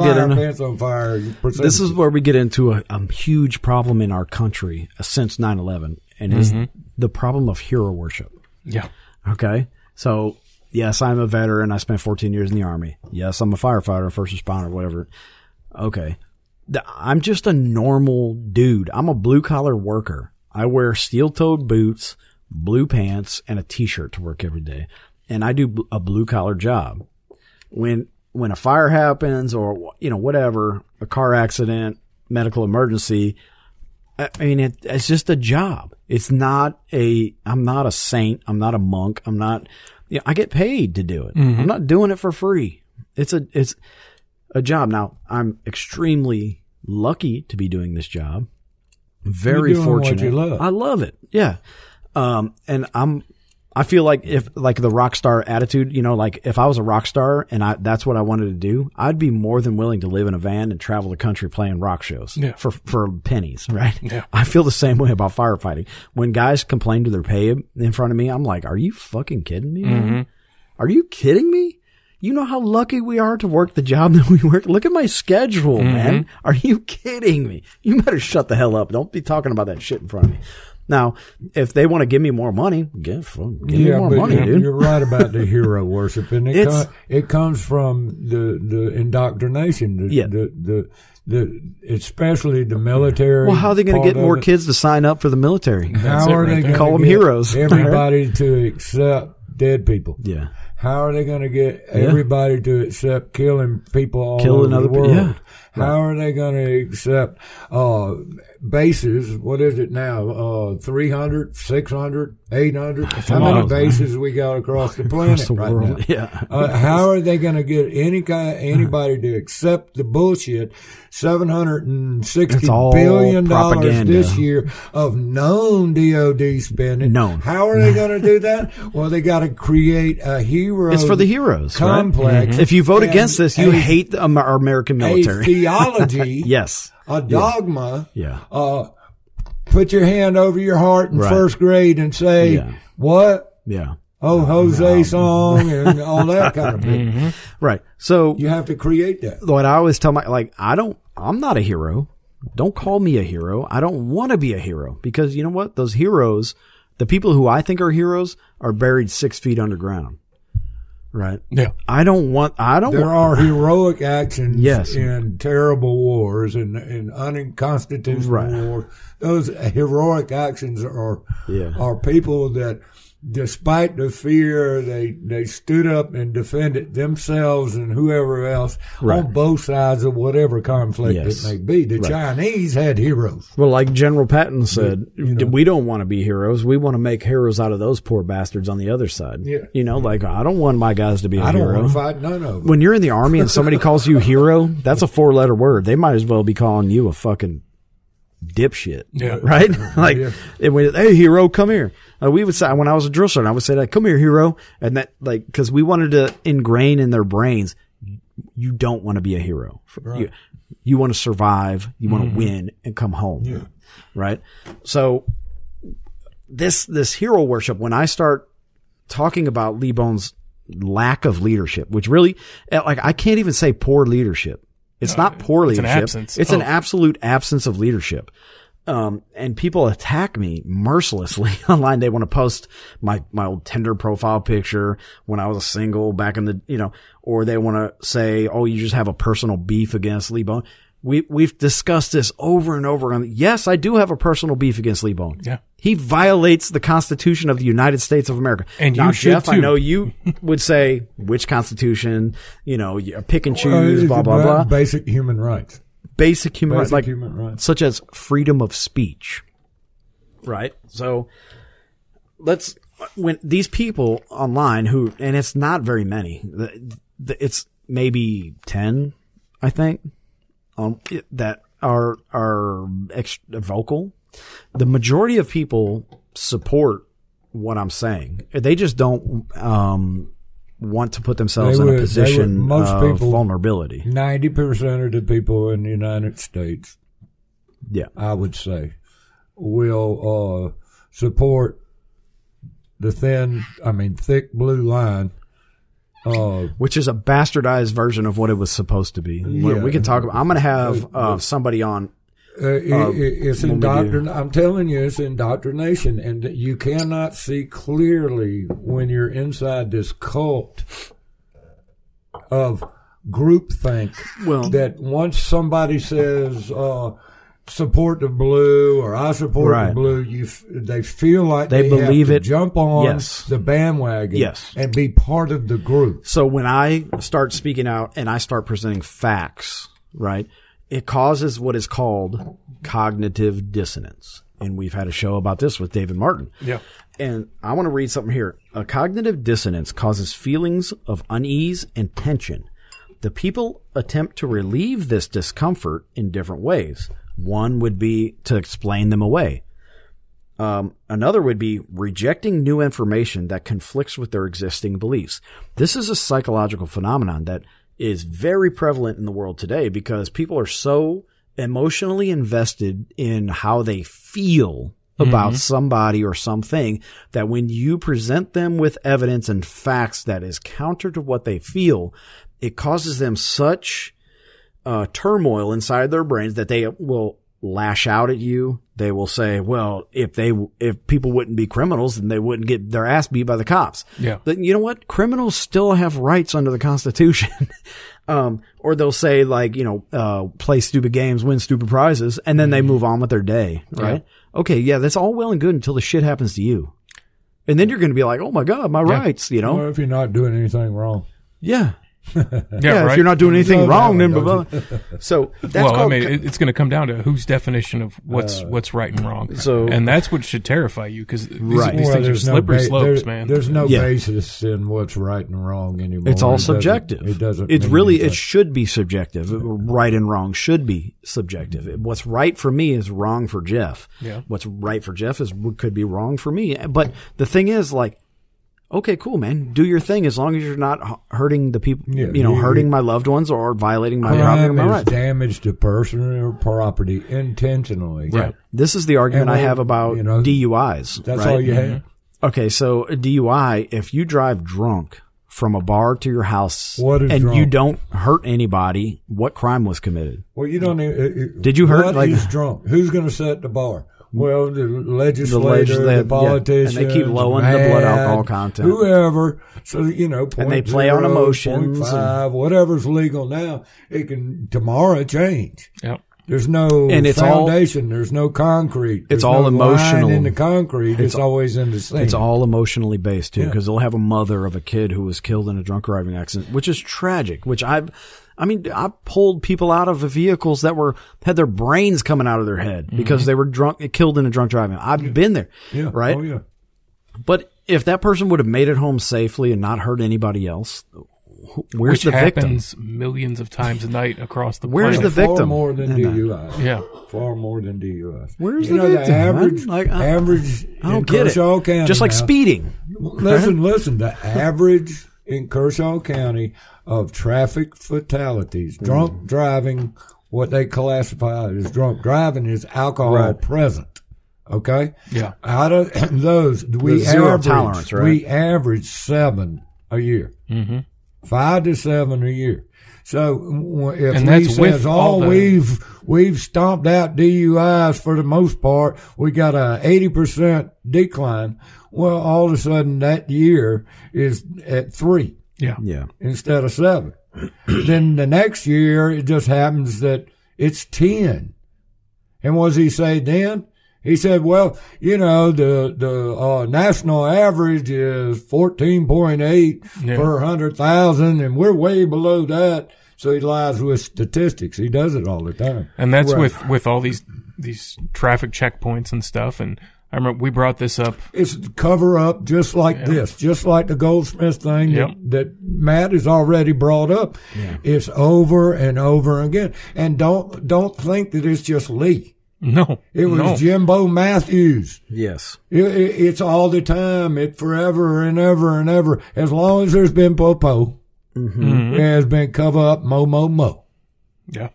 we get into a huge problem in our country since 9/11, and it's the problem of hero worship. Yeah. Okay. So, yes, I'm a veteran. I spent 14 years in the Army. Yes, I'm a firefighter, first responder, whatever. Okay. I'm just a normal dude. I'm a blue-collar worker. I wear steel-toed boots, blue pants, and a T-shirt to work every day. And I do a blue-collar job. When a fire happens or, you know, whatever, a car accident, medical emergency, I mean, it's just a job. It's not I'm not a saint. I'm not a monk. I'm not, you know, I get paid to do it. Mm-hmm. I'm not doing it for free. It's a job. Now, I'm extremely lucky to be doing this job. Very fortunate. What you love. I love it. Yeah. And I feel like if the rock star attitude, you know, like if I was a rock star and that's what I wanted to do, I'd be more than willing to live in a van and travel the country playing rock shows for pennies, right? Yeah. I feel the same way about firefighting. When guys complain to their pay in front of me, I'm like, are you fucking kidding me? Mm-hmm. Are you kidding me? You know how lucky we are to work the job that we work? Look at my schedule, man. Are you kidding me? You better shut the hell up. Don't be talking about that shit in front of me. Now, if they want to give me more money, give me more money, dude. You're right about the hero worship. And it comes from the indoctrination, especially the military. Well, how are they going to get more kids to sign up for the military? How are they going to call them heroes? Everybody to accept dead people. Yeah. How are they going to get everybody to accept killing people all over the world? Yeah. How are they going to accept bases? What is it now? 300, 600, 800? How many bases we got across the planet right now? Yeah. How are they going to get anybody to accept the bullshit? $760 billion this year of known DOD spending. How are they going to do that? Well, they got to create a hero. It's for the heroes complex. Right? Mm-hmm. If you vote against this, you hate our American military. Theology, a dogma. Yeah. Put your hand over your heart in first grade and say what? Yeah. Oh, Jose song and all that kind of thing. Right. So you have to create that. What I always tell I'm not a hero. Don't call me a hero. I don't want to be a hero because you know what? Those heroes, the people who I think are heroes, are buried 6 feet underground. Right. Yeah. There are heroic actions in terrible wars and in unconstitutional wars. Those heroic actions are people that, despite the fear, they stood up and defended themselves and whoever else on both sides of whatever conflict it may be. The Chinese had heroes. Well, like General Patton said, we don't want to be heroes. We want to make heroes out of those poor bastards on the other side. Yeah. You know, like, I don't want my guys to be a hero. I don't want to fight none of them. When you're in the Army and somebody calls you hero, that's a 4-letter word. They might as well be calling you a fucking dipshit, right? Like, hey, hero, come here. We would say, when I was a drill sergeant, I would say, like, come here, hero. And that, like, because we wanted to ingrain in their brains, you don't want to be a hero. Right. You want to survive, you want to win, and come home, right? So this hero worship, when I start talking about Lee Bone's lack of leadership, which really, like, I can't even say poor leadership. It's not poor leadership. It's an absence. It's an absolute absence of leadership. And people attack me mercilessly online. They want to post my old Tinder profile picture when I was single back in the, or they want to say, oh, you just have a personal beef against Lee Bone. We've discussed this over and over. Yes, I do have a personal beef against Lee Bone. Yeah. He violates the Constitution of the United States of America. And now, you should, Jeff, too. I know you would say, which Constitution, pick and choose, blah, blah, blah. Basic human rights. Basic human rights. Such as freedom of speech. Right? So when these people online who, and it's not very many, it's maybe 10, I think, that are vocal. The majority of people support what I'm saying. They just don't want to put themselves in a position of vulnerability. 90% of the people in the United States, yeah, I would say, will support the thick blue line. Which is a bastardized version of what it was supposed to be. Yeah. We can talk about. I'm going to have somebody on. It's indoctrination. I'm telling you, it's indoctrination, and you cannot see clearly when you're inside this cult of groupthink. Well, that once somebody says support the blue or I support the blue, they feel like they believe have to jump on the bandwagon and be part of the group. So when I start speaking out and I start presenting facts, right, it causes what is called cognitive dissonance. And we've had a show about this with David Martin. Yeah. And I want to read something here. A cognitive dissonance causes feelings of unease and tension. The people attempt to relieve this discomfort in different ways. One would be to explain them away. Another would be rejecting new information that conflicts with their existing beliefs. This is a psychological phenomenon that is very prevalent in the world today because people are so emotionally invested in how they feel about somebody or something that when you present them with evidence and facts that is counter to what they feel, it causes them such turmoil inside their brains that they will lash out at you. They will say, well, if people wouldn't be criminals, then they wouldn't get their ass beat by the cops. Yeah. But you know what? Criminals still have rights under the Constitution. Or they'll say, like, play stupid games, win stupid prizes, and then they move on with their day. Right. Yeah. Okay. Yeah. That's all well and good until the shit happens to you. And then you're going to be like, oh my God, my rights, you know, well, if you're not doing anything wrong. Yeah. If you're not doing anything wrong, then blah, blah. So that's it's going to come down to whose definition of what's right and wrong. So, and that's what should terrify you because these things are slippery slopes, man. There's no basis in what's right and wrong anymore. It's all subjective. It should be subjective. Right and wrong should be subjective. What's right for me is wrong for Jeff. Yeah. What's right for Jeff could be wrong for me. But the thing is, like, okay, cool, man. Do your thing as long as you're not hurting the people, hurting my loved ones or violating my property. Crime is damage to person or property intentionally. Right. This is the argument I have about DUIs. That's all you have. Okay, so a DUI, if you drive drunk from a bar to your house and drunk? You don't hurt anybody, what crime was committed? Well, you don't even. Did you hurt? Who's drunk? Who's going to set the bar? Well, the legislator, the politicians, and they keep lowering the blood alcohol content. Whoever, so and they play on emotions, 0.5, whatever's legal now, it can tomorrow change. Yep. There's no foundation. There's no concrete. It's all emotional. In the concrete, it's always in the same. It's all emotionally based too, because they'll have a mother of a kid who was killed in a drunk driving accident, which is tragic. Which I pulled people out of vehicles that had their brains coming out of their head because they were drunk, killed in a drunk driving. I've been there, right? Oh, yeah. But if that person would have made it home safely and not hurt anybody else, where's the victim? Which happens millions of times a night across the planet. Where's the victim? Far more than DUIs. Yeah. Far more than DUIs. Where's the victim? The average, average I don't in get Kershaw it. County. Just like speeding. Listen. The average in Kershaw County of traffic fatalities, drunk driving, what they classify as drunk driving is alcohol present. Okay? Yeah. Out of those, we average 7 a year. Mm-hmm. 5 to 7 a year. So if he says, we've stomped out DUIs for the most part, we got a 80% decline. Well, all of a sudden that year is at 3. Yeah. Instead of 7. Then the next year it just happens that it's 10. And what does he say then? He said, well, the national average is 14.8 per 100,000, and we're way below that. So he lies with statistics. He does it all the time. And that's with all these traffic checkpoints and stuff. And I remember we brought this up. It's cover up just like this, just like the Goldsmith thing that Matt has already brought up. Yeah. It's over and over again. And don't think that it's just Lee. No. It was Jimbo Matthews. Yes. It's all the time. It forever and ever and ever. As long as there's been po-po, there's been cover up, mo. Yeah.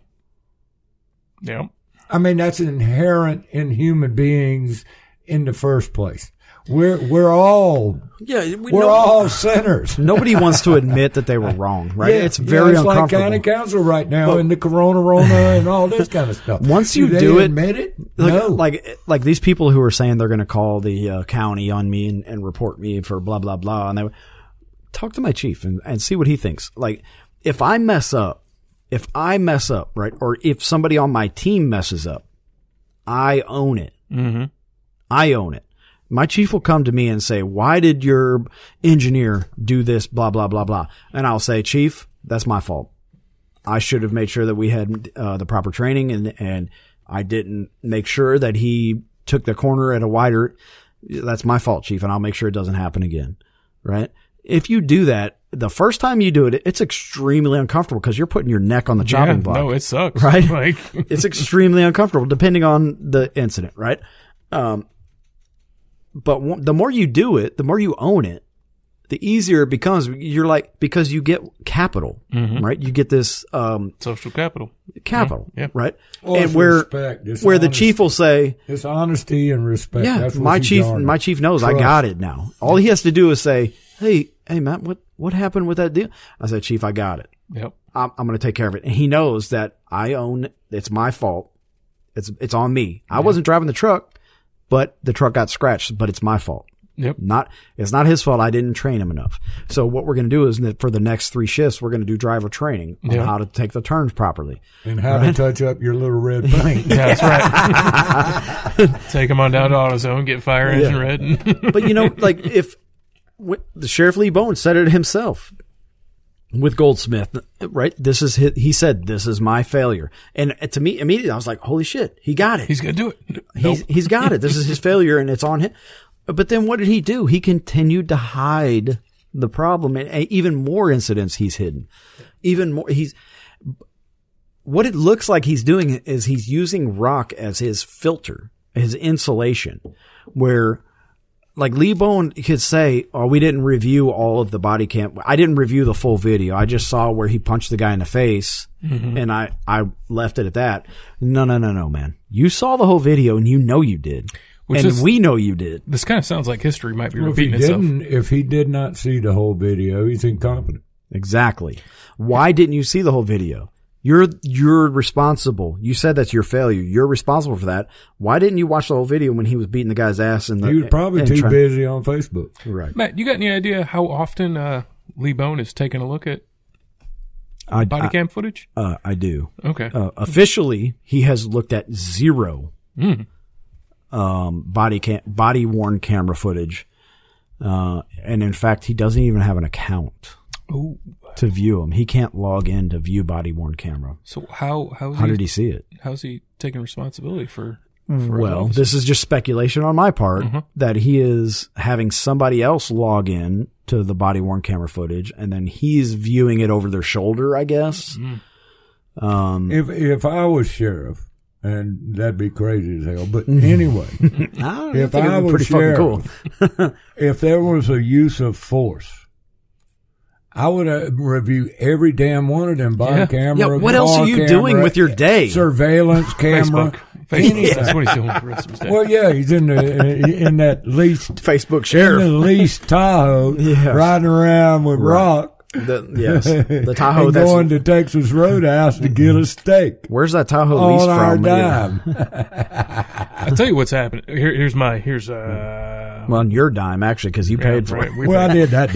Yeah. I mean, that's inherent in human beings in the first place. We're all sinners. Nobody wants to admit that they were wrong, right? Yeah, it's very uncomfortable. It's like county council right now and the corona and all this kind of stuff. Once you do it, admit it, like these people who are saying they're going to call the county on me and report me for blah blah blah, and they talk to my chief and see what he thinks. Like if I mess up, right, or if somebody on my team messes up, I own it. Mm-hmm. I own it. My chief will come to me and say, why did your engineer do this, blah, blah, blah, blah. And I'll say, Chief, that's my fault. I should have made sure that we had the proper training, and I didn't make sure that he took the corner at a wider. That's my fault, Chief, and I'll make sure it doesn't happen again, right? If you do that, the first time you do it, it's extremely uncomfortable because you're putting your neck on the chopping block. No, it sucks. Right? Like it's extremely uncomfortable depending on the incident, right? But the more you do it, the more you own it, the easier it becomes. You're like, because you get capital, right? You get this social capital. Capital, right? Well, and where the chief will say, it's honesty and respect. Yeah, that's my chief knows trust. I got it now. All he has to do is say, hey, Matt, what happened with that deal? I said, Chief, I got it. Yep, I'm going to take care of it. And he knows that I own it. It's my fault. It's on me. I wasn't driving the truck. But the truck got scratched, but it's my fault. Yep. It's not his fault. I didn't train him enough. So what we're going to do is that for the next 3 shifts, we're going to do driver training on how to take the turns properly. And how to touch up your little red paint. That's right. Take them on down to AutoZone, get fire engine red. And but, you know, like if the Sheriff Lee Bone said it himself with Goldsmith, right? He said, this is my failure. And to me, immediately, I was like, holy shit, he got it. He's going to do it. He's got it. This is his failure and it's on him. But then what did he do? He continued to hide the problem, and even more incidents he's hidden. Even more. What it looks like he's doing is he's using rock as his filter, his insulation, where like Lee Bone could say, oh, we didn't review all of the body cam. I didn't review the full video. I just saw where he punched the guy in the face, and I left it at that. No, man. You saw the whole video, and you know you did. We know you did. This kind of sounds like history might be repeating itself. If he did not see the whole video, he's incompetent. Exactly. Why didn't you see the whole video? You're responsible. You said that's your failure. You're responsible for that. Why didn't you watch the whole video when he was beating the guy's ass? He was probably too busy on Facebook. Right. Matt, you got any idea how often Lee Bone is taking a look at body cam footage? I do. Okay. Officially, he has looked at 0 body-worn camera footage. And, in fact, he doesn't even have an account. Ooh. To view him. He can't log in to view body-worn camera. So how did he see it? How's he taking responsibility for well, this is just speculation on my part that he is having somebody else log in to the body-worn camera footage, and then he's viewing it over their shoulder, I guess. If I was sheriff, and that'd be crazy as hell, but anyway, if I was sheriff, fucking cool. If there was a use of force, I would review every damn one of them body camera. Yeah, what else are you doing with your day? Surveillance camera. Facebook. That's what he's doing for the rest of his day. Well, yeah, he's in that leased Facebook sheriff, in the leased Tahoe, riding around with Rock. The Tahoe that's going to Texas Roadhouse to get a steak. Where's that Tahoe lease from? Our dime. I'll tell you what's happening. Here's on your dime, actually, because you paid for it. I did that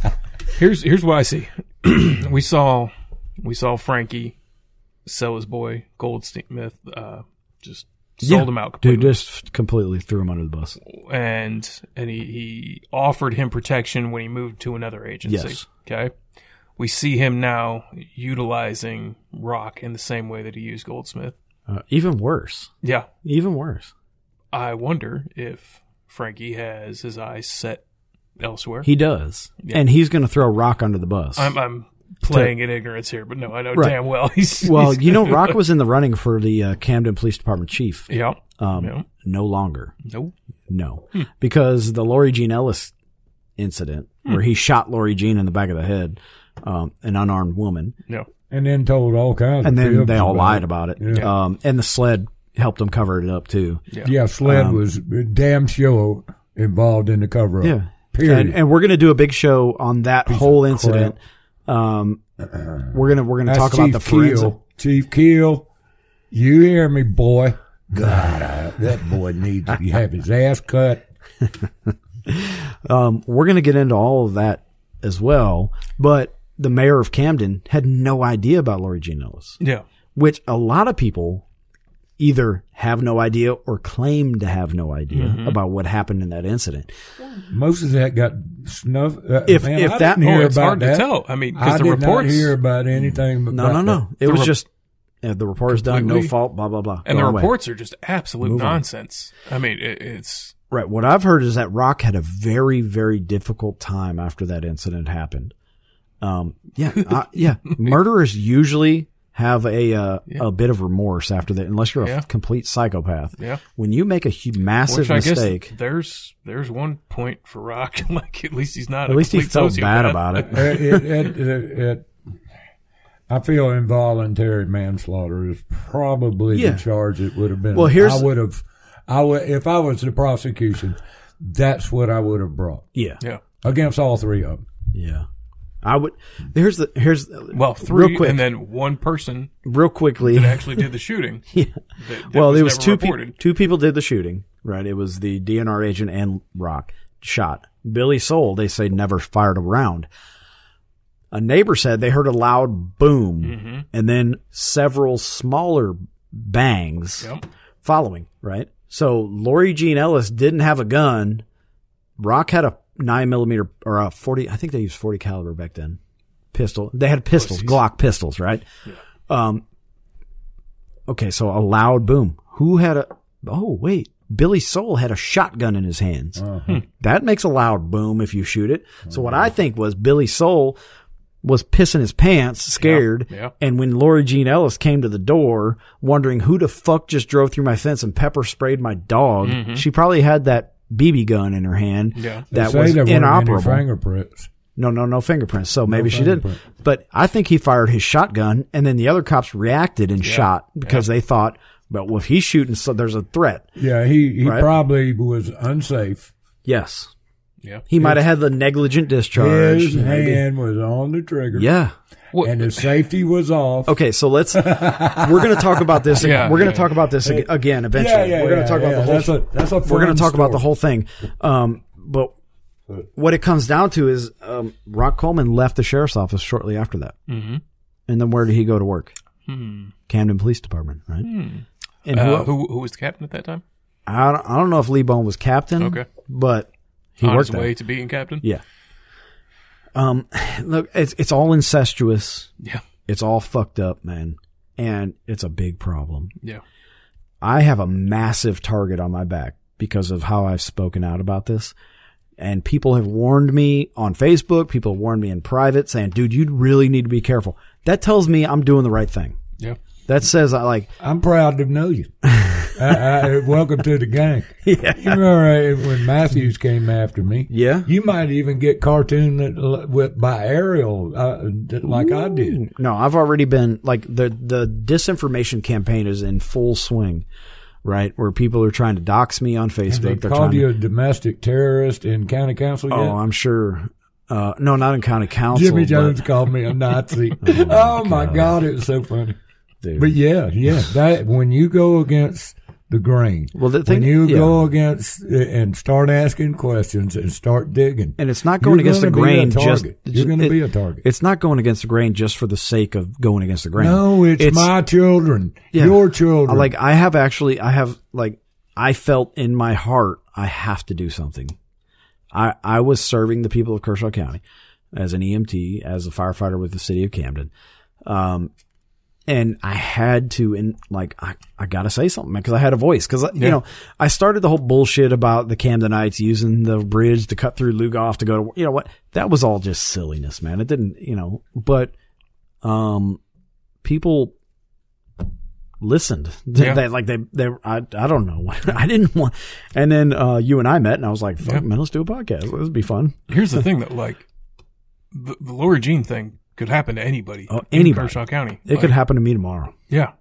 day. Here's what I see. We saw Frankie sell his boy Goldsmith, just sold him out completely. Dude, just completely threw him under the bus. And he offered him protection when he moved to another agency. Yes. Okay? We see him now utilizing Rock in the same way that he used Goldsmith. Even worse. Yeah. Even worse. I wonder if Frankie has his eyes set elsewhere. He does. Yeah. And he's going to throw Rock under the bus. I'm playing in ignorance here, but no, I know damn well he's... Well, he's Rock was in the running for the Camden Police Department chief. Yeah. No longer. Nope. No. Hmm. Because the Lori Jean Ellis incident, where he shot Lori Jean in the back of the head, an unarmed woman. Yeah. And then told all kinds of things. And then they all lied about it. Yeah. And the sled helped them cover it up, too. Yeah, sled was damn sure involved in the cover-up. Yeah. Period. And we're going to do a big show on that whole incident. We're going to talk about the forensic. Chief Keel, you hear me, boy. God, that boy needs to have his ass cut. We're going to get into all of that as well, but the mayor of Camden had no idea about Lori Jean Ellis. Yeah. Which a lot of people either have no idea or claim to have no idea about what happened in that incident. Most of that got snuffed. It's hard to tell. I mean, because the reports. I did not hear about anything. No. The report is done, no fault, blah, blah, blah. And the reports are just absolute nonsense. I mean, it's... Right. What I've heard is that Rock had a very, very difficult time after that incident happened. Murderers usually have a bit of remorse after that, unless you're a complete psychopath. Yeah. When you make a massive mistake, there's one point for Rock. Like at least he's not. At least he felt bad about it. I feel involuntary manslaughter is probably the charge it would have been. Well, if I was the prosecution, that's what I would have brought. Yeah. Yeah. Against all three of them. Yeah. I would. Three, and then one person real quickly that actually did the shooting. Yeah. There was two people did the shooting, right? It was the DNR agent and Rock shot. Billy Soul, they say, never fired a round. A neighbor said they heard a loud boom and then several smaller bangs following, right? So Lori Jean Ellis didn't have a gun. Rock had a 9mm or a 40. I think they used 40 caliber back then. Pistol. They had pistols, Glock pistols, right? Yeah. Okay, so a loud boom. Who had a? Oh wait, Billy Soul had a shotgun in his hands. That makes a loud boom if you shoot it. So what I think was Billy Soul was pissing his pants, scared, and when Lori Jean Ellis came to the door, wondering who the fuck just drove through my fence and pepper sprayed my dog, she probably had that BB gun in her hand that was inoperable. No fingerprints. So maybe she didn't. But I think he fired his shotgun, and then the other cops reacted and shot because they thought, well, if he's shooting, so there's a threat. Yeah, he probably was unsafe. Yes. Yeah. He might have had the negligent discharge. His hand was on the trigger. Yeah. And his safety was off. Okay, so we're going to talk about this. We're going to talk about this again eventually. We're going to talk about the whole. We're going to talk about the whole thing. But what it comes down to is Rock Coleman left the sheriff's office shortly after that. Mm-hmm. And then where did he go to work? Camden Police Department, right? And who was the captain at that time? I don't know if Lee Bone was captain. Okay, but he on worked his way to being captain. Yeah. Look, it's all incestuous. Yeah. It's all fucked up, man. And it's a big problem. Yeah. I have a massive target on my back because of how I've spoken out about this. And people have warned me on Facebook. People warned me in private saying, dude, you really need to be careful. That tells me I'm doing the right thing. Yeah. That says I'm proud to know you. Welcome to the gang. Yeah. You remember when Matthews came after me? Yeah. You might even get cartooned by Ariel I did. No, I've already been the disinformation campaign is in full swing, right? Where people are trying to dox me on Facebook. Have they called you a domestic terrorist in county council yet? Oh, I'm sure. No, not in county council. Jimmy Jones called me a Nazi. Oh my God, it was so funny. Dude. But that when you go against the grain, go against and start asking questions and start digging, and it's not going against the grain. You're going to be a target. It's not going against the grain just for the sake of going against the grain. No, it's my children, your children. I felt in my heart I have to do something. I was serving the people of Kershaw County as an EMT, as a firefighter with the city of Camden. And I had to, and like, I got to say something, because I had a voice. Because, you know, I started the whole bullshit about the Camdenites using the bridge to cut through Lugoff to go to, you know what? That was all just silliness, man. It didn't, you know, but people listened. I don't know. I didn't want. And then you and I met, and I was like, fuck, man, let's do a podcast. This would be fun. Here's the thing, that like, the Lori Jean thing could happen to anybody in Kershaw County. It could happen to me tomorrow. Yeah.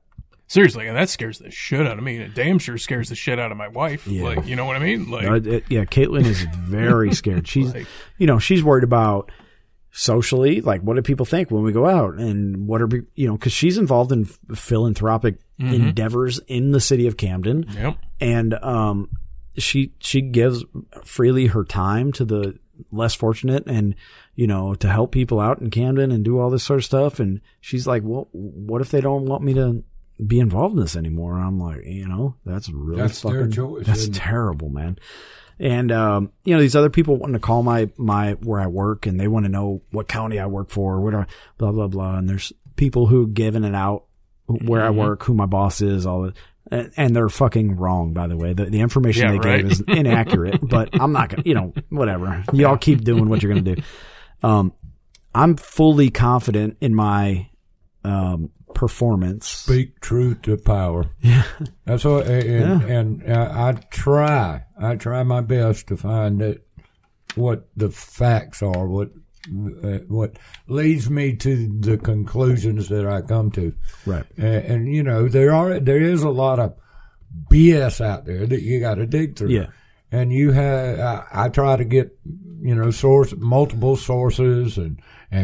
Seriously. And that scares the shit out of me. It damn sure scares the shit out of my wife. Yeah. Like, you know what I mean? Like, Caitlin is very scared. She's, like, you know, she's worried about socially, like, what do people think when we go out? And what are, you know, because she's involved in philanthropic endeavors in the city of Camden. Yep. And she gives freely her time to the less fortunate, and, you know, to help people out in Camden and do all this sort of stuff. And she's like, well, what if they don't want me to be involved in this anymore? And I'm like, you know, that's fucking, their choice, that's terrible, man. And, you know, these other people wanting to call my, where I work, and they want to know what county I work for, or whatever, blah, blah, blah. And there's people who have given it out where I work, who my boss is, all that. And they're fucking wrong, by the way. The information gave is inaccurate, but I'm not going to, you know, whatever. Y'all keep doing what you're going to do. I'm fully confident in my performance. Speak truth to power. Yeah. That's what, I try my best to find out what the facts are, what leads me to the conclusions that I come to. Right. And you know, there is a lot of BS out there that you got to dig through. Yeah. And you have, I try to get, you know, multiple sources and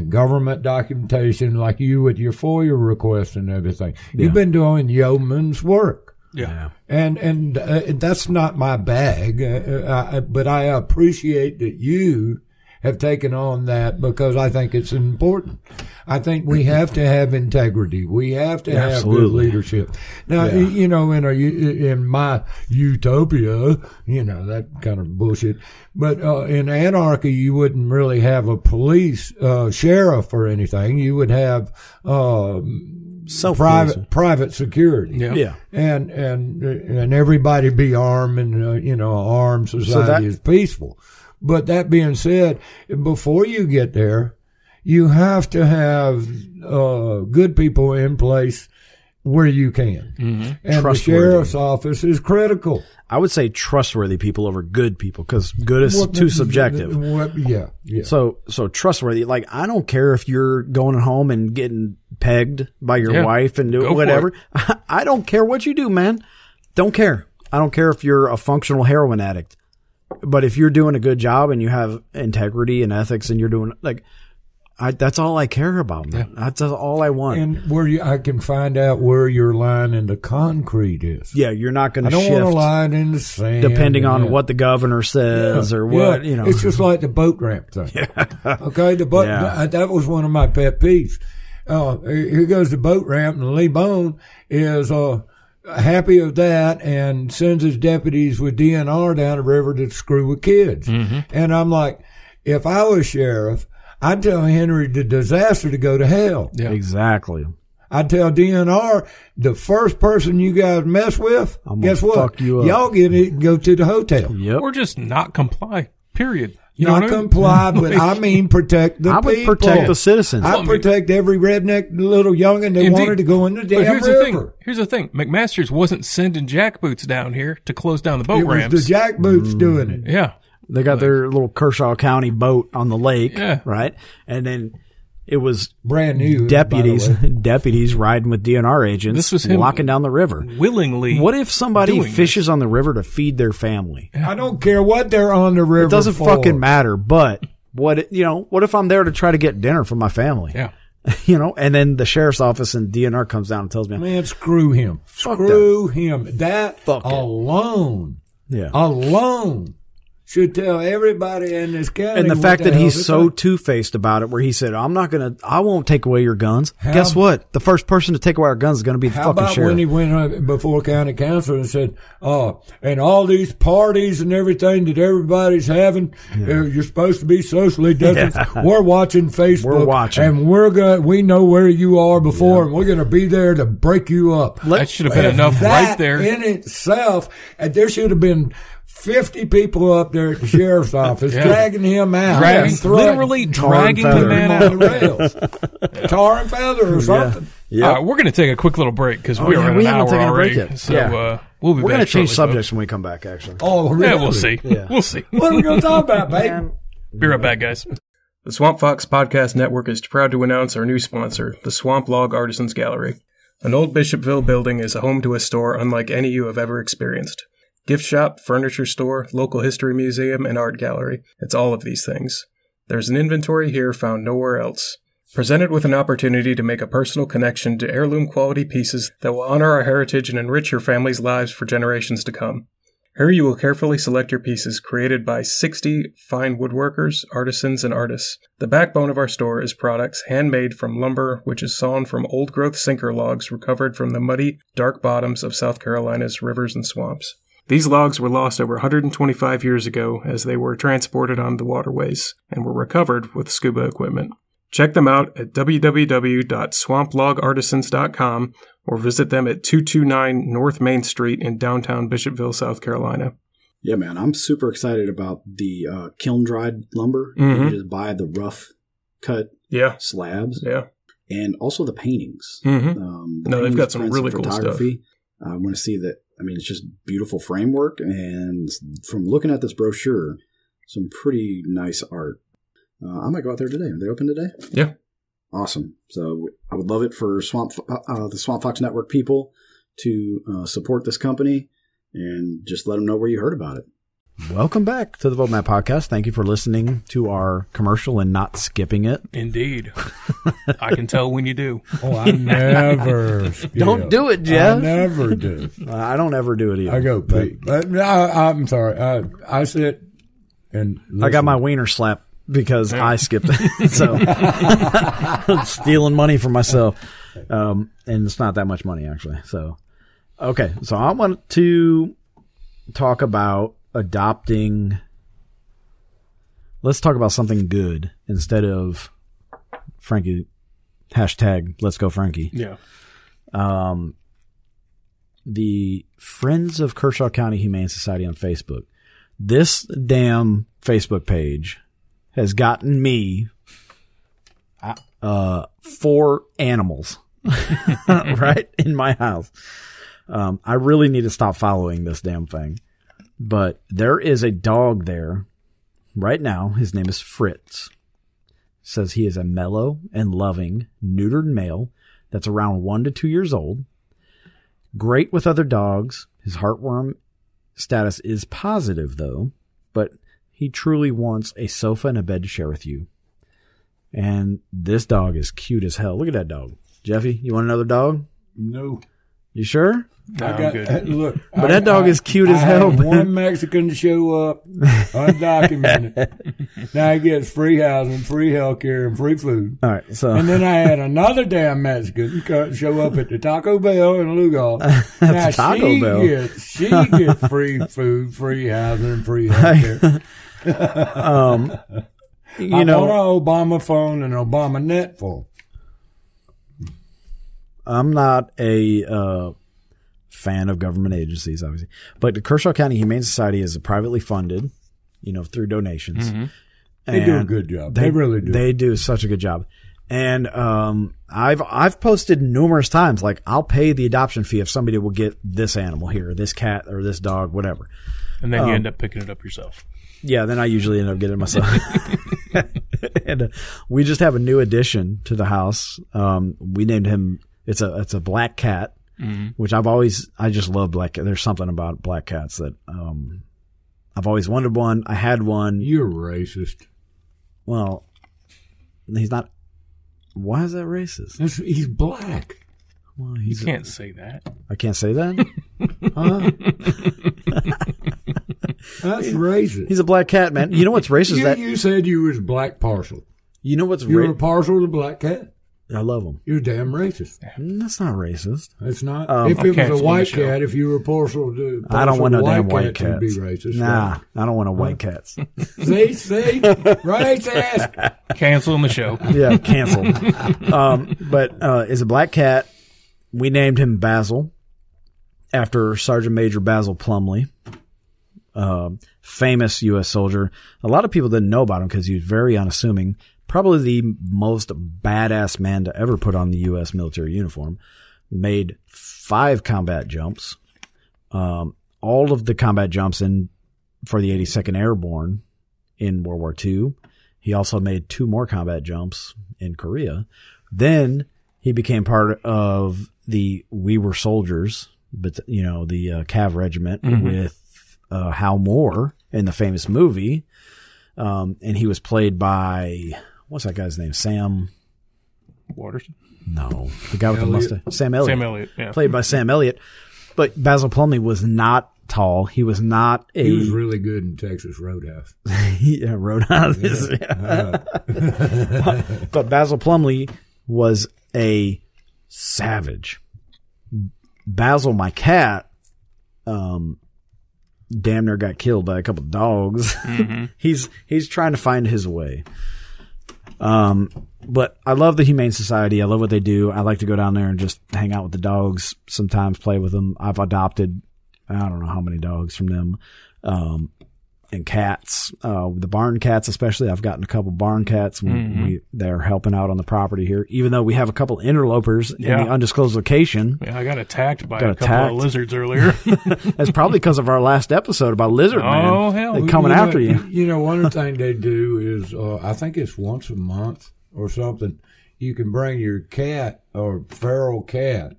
government documentation, like you with your FOIA request and everything. Yeah. You've been doing yeoman's work. Yeah. And that's not my bag, but I appreciate that you have taken on that, because I think it's important. I think we have to have integrity. We have to have good leadership. Now, you know, in my utopia, you know, that kind of bullshit. But in anarchy, you wouldn't really have a police sheriff or anything. You would have private security. Yeah. And everybody be armed, and you know, armed society is peaceful. But that being said, before you get there, you have to have good people in place where you can. Mm-hmm. And the sheriff's office is critical. I would say trustworthy people over good people, because good is too subjective. So trustworthy. Like, I don't care if you're going home and getting pegged by your wife and doing whatever. I don't care what you do, man. Don't care. I don't care if you're a functional heroin addict. But if you're doing a good job and you have integrity and ethics, and you're doing, like, that's all I care about, man. Yeah. That's all I want. And I can find out where your line in the concrete is. Yeah, you're not going to shift. I don't want a line in the sand. Depending on what the governor says or what, you know. It's just like the boat ramp thing. Yeah. Okay, that was one of my pet peeves. Here goes the boat ramp, and Lee Bone is happy of that, and sends his deputies with DNR down the river to screw with kids. Mm-hmm. And I'm like, if I was sheriff, I'd tell Henry the disaster to go to hell. Yeah. Exactly. I'd tell DNR, the first person you guys mess with, guess what? Fuck you up. Y'all get it and go to the hotel. Yep. Or just not comply, period. You not comply, but I mean protect the people. I would protect the citizens. I protect every redneck little young'un that wanted to go in the damn river. Here's the thing. McMaster's wasn't sending jackboots down here to close down the boat ramps. It was the jackboots doing it. Yeah. They got their little Kershaw County boat on the lake, right? And then it was brand new deputies riding with DNR agents. This was him locking down the river willingly. What if somebody fishes on the river to feed their family? I don't care what they're on the river. It doesn't fucking matter. But what if I'm there to try to get dinner for my family? Yeah. You know, and then the sheriff's office and DNR comes down and tells me, man, screw him. Screw him. That alone. Yeah. Alone should tell everybody in this county. And the fact that he's so two-faced about it, where he said, I won't take away your guns. Guess what? The first person to take away our guns is going to be the fucking sheriff. How about when he went up before county council and said, and all these parties and everything that everybody's having, you're supposed to be socially distanced. Yeah. We're watching Facebook. We're watching. And we know where you are before, and we're going to be there to break you up. That should have been enough right there. In itself, and there should have been 50 people up there at the sheriff's office dragging him out. Literally dragging the man out of the rails. Tar and feather or something. Yeah. We're going to take a quick little break because we haven't taken a break yet. So we'll be back. We're going to change subjects when we come back, actually. Oh, really? Yeah, we'll see. Yeah. We'll see. What are we going to talk about, babe? Be right back, guys. The Swamp Fox Podcast Network is proud to announce our new sponsor, the Swamp Log Artisans Gallery. An old Bishopville building is a home to a store unlike any you have ever experienced. Gift shop, furniture store, local history museum, and art gallery. It's all of these things. There's an inventory here found nowhere else. Presented with an opportunity to make a personal connection to heirloom quality pieces that will honor our heritage and enrich your family's lives for generations to come. Here you will carefully select your pieces created by 60 fine woodworkers, artisans, and artists. The backbone of our store is products handmade from lumber, which is sawn from old-growth sinker logs recovered from the muddy, dark bottoms of South Carolina's rivers and swamps. These logs were lost over 125 years ago as they were transported on the waterways and were recovered with scuba equipment. Check them out at www.swamplogartisans.com or visit them at 229 North Main Street in downtown Bishopville, South Carolina. Yeah, man, I'm super excited about the kiln-dried lumber. You just buy the rough-cut slabs. Yeah. And also the paintings. They've got some really cool stuff. I want to see that. I mean, it's just beautiful framework, and from looking at this brochure, some pretty nice art. I might go out there today. Are they open today? Yeah. Awesome. So I would love it for the Swamp Fox Network people to support this company and just let them know where you heard about it. Welcome back to the Vote Matt Podcast. Thank you for listening to our commercial and not skipping it. Indeed. I can tell when you do. Oh, I never skip. Don't do it, Jeff. I never do. I don't ever do it either. I go pee. I'm sorry. I sit and listen. I got my wiener slapped because I skipped it. So I'm stealing money from myself. And it's not that much money, actually. So, okay. So I want to talk about let's talk about something good instead of Frankie. # Let's go Frankie. Yeah. The Friends of Kershaw County Humane Society on Facebook. This damn Facebook page has gotten me 4 animals right in my house. I really need to stop following this damn thing. But there is a dog there right now. His name is Fritz. Says he is a mellow and loving neutered male that's around 1 to 2 years old. Great with other dogs. His heartworm status is positive, though. But he truly wants a sofa and a bed to share with you. And this dog is cute as hell. Look at that dog. Jeffy, you want another dog? No. You sure? No, I'm good. Look, but that dog is cute as hell. One Mexican to show up, undocumented. Now he gets free housing, free health care, and free food. All right, so and then I had another damn Mexican show up at the Taco Bell in Lugol. That's now Taco Bell. She gets free food, free housing, and free health care. I bought an Obama phone and an Obama net phone. I'm not a fan of government agencies, obviously, but the Kershaw County Humane Society is privately funded, through donations. Mm-hmm. They do a good job. They really do. They do such a good job. And I've posted numerous times, like, I'll pay the adoption fee if somebody will get this animal here, or this cat, or this dog, whatever. And then you end up picking it up yourself. Yeah, then I usually end up getting it myself. And we just have a new addition to the house. We named him. It's a black cat, which I just love black cat. There's something about black cats that I've always wanted one. I had one. You're racist. Well, he's not. Why is that racist? He's black. Well, you can't say that. I can't say that? That's racist. He's a black cat, man. You know what's racist? You said you was black partial. You know what's racist? You're a partial to black cat. I love them. You're damn racist. That's not racist. It's not. If it was a white cat, if you were partial to I don't want no damn white cats. Be racist, nah, right? I don't want no white cats. See? Racist. Cancel the show. Yeah, cancel. But it's a black cat. We named him Basil after Sergeant Major Basil Plumley, famous U.S. soldier. A lot of people didn't know about him because he was very unassuming. Probably the most badass man to ever put on the U.S. military uniform. Made 5 combat jumps. All of the combat jumps for the 82nd Airborne in World War II. He also made 2 more combat jumps in Korea. Then he became part of the We Were Soldiers, but the Cav Regiment with Hal Moore in the famous movie. And he was played by... What's that guy's name? Sam Waters? No. The guy with Elliot. The mustache. Sam Elliott. Sam Elliott, yeah. Played by Sam Elliott. But Basil Plumley was not tall. He was not a... He was really good in Texas Roadhouse. Yeah, Roadhouse. Yeah. But Basil Plumley was a savage. Basil, my cat... damn near got killed by a couple of dogs. He's trying to find his way. But I love the Humane Society. I love what they do. I like to go down there and just hang out with the dogs, sometimes play with them. I've adopted, I don't know how many dogs from them, and cats, the barn cats especially. I've gotten a couple barn cats. They're helping out on the property here, even though we have a couple interlopers in the undisclosed location. Yeah, I got attacked by a couple of lizards earlier. That's probably because of our last episode about lizard man. Oh, hell. They're coming after you. You know, one thing they do is I think it's once a month or something. You can bring your cat or feral cat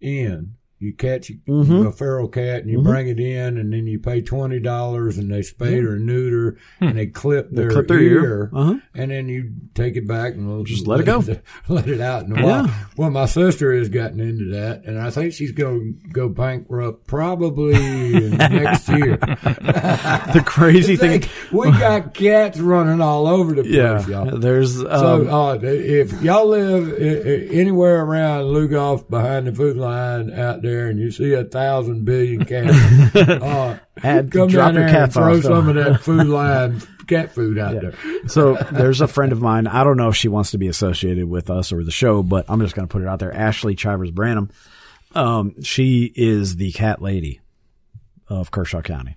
in. You catch a feral cat and you bring it in, and then you pay $20, and they spay or neuter, and they clip their ear, and then you take it back and just let it go, let it out in the wild. Well, my sister has gotten into that, and I think she's going to go bankrupt probably next year. The crazy thing, we got cats running all over the place, y'all. There's so if y'all live anywhere around Lugoff behind the food line out there. And you see 1,000 billion cats. Come down there and throw some of that food line cat food out there. So there's a friend of mine. I don't know if she wants to be associated with us or the show, but I'm just going to put it out there. Ashley Chivers Branham. She is the cat lady of Kershaw County.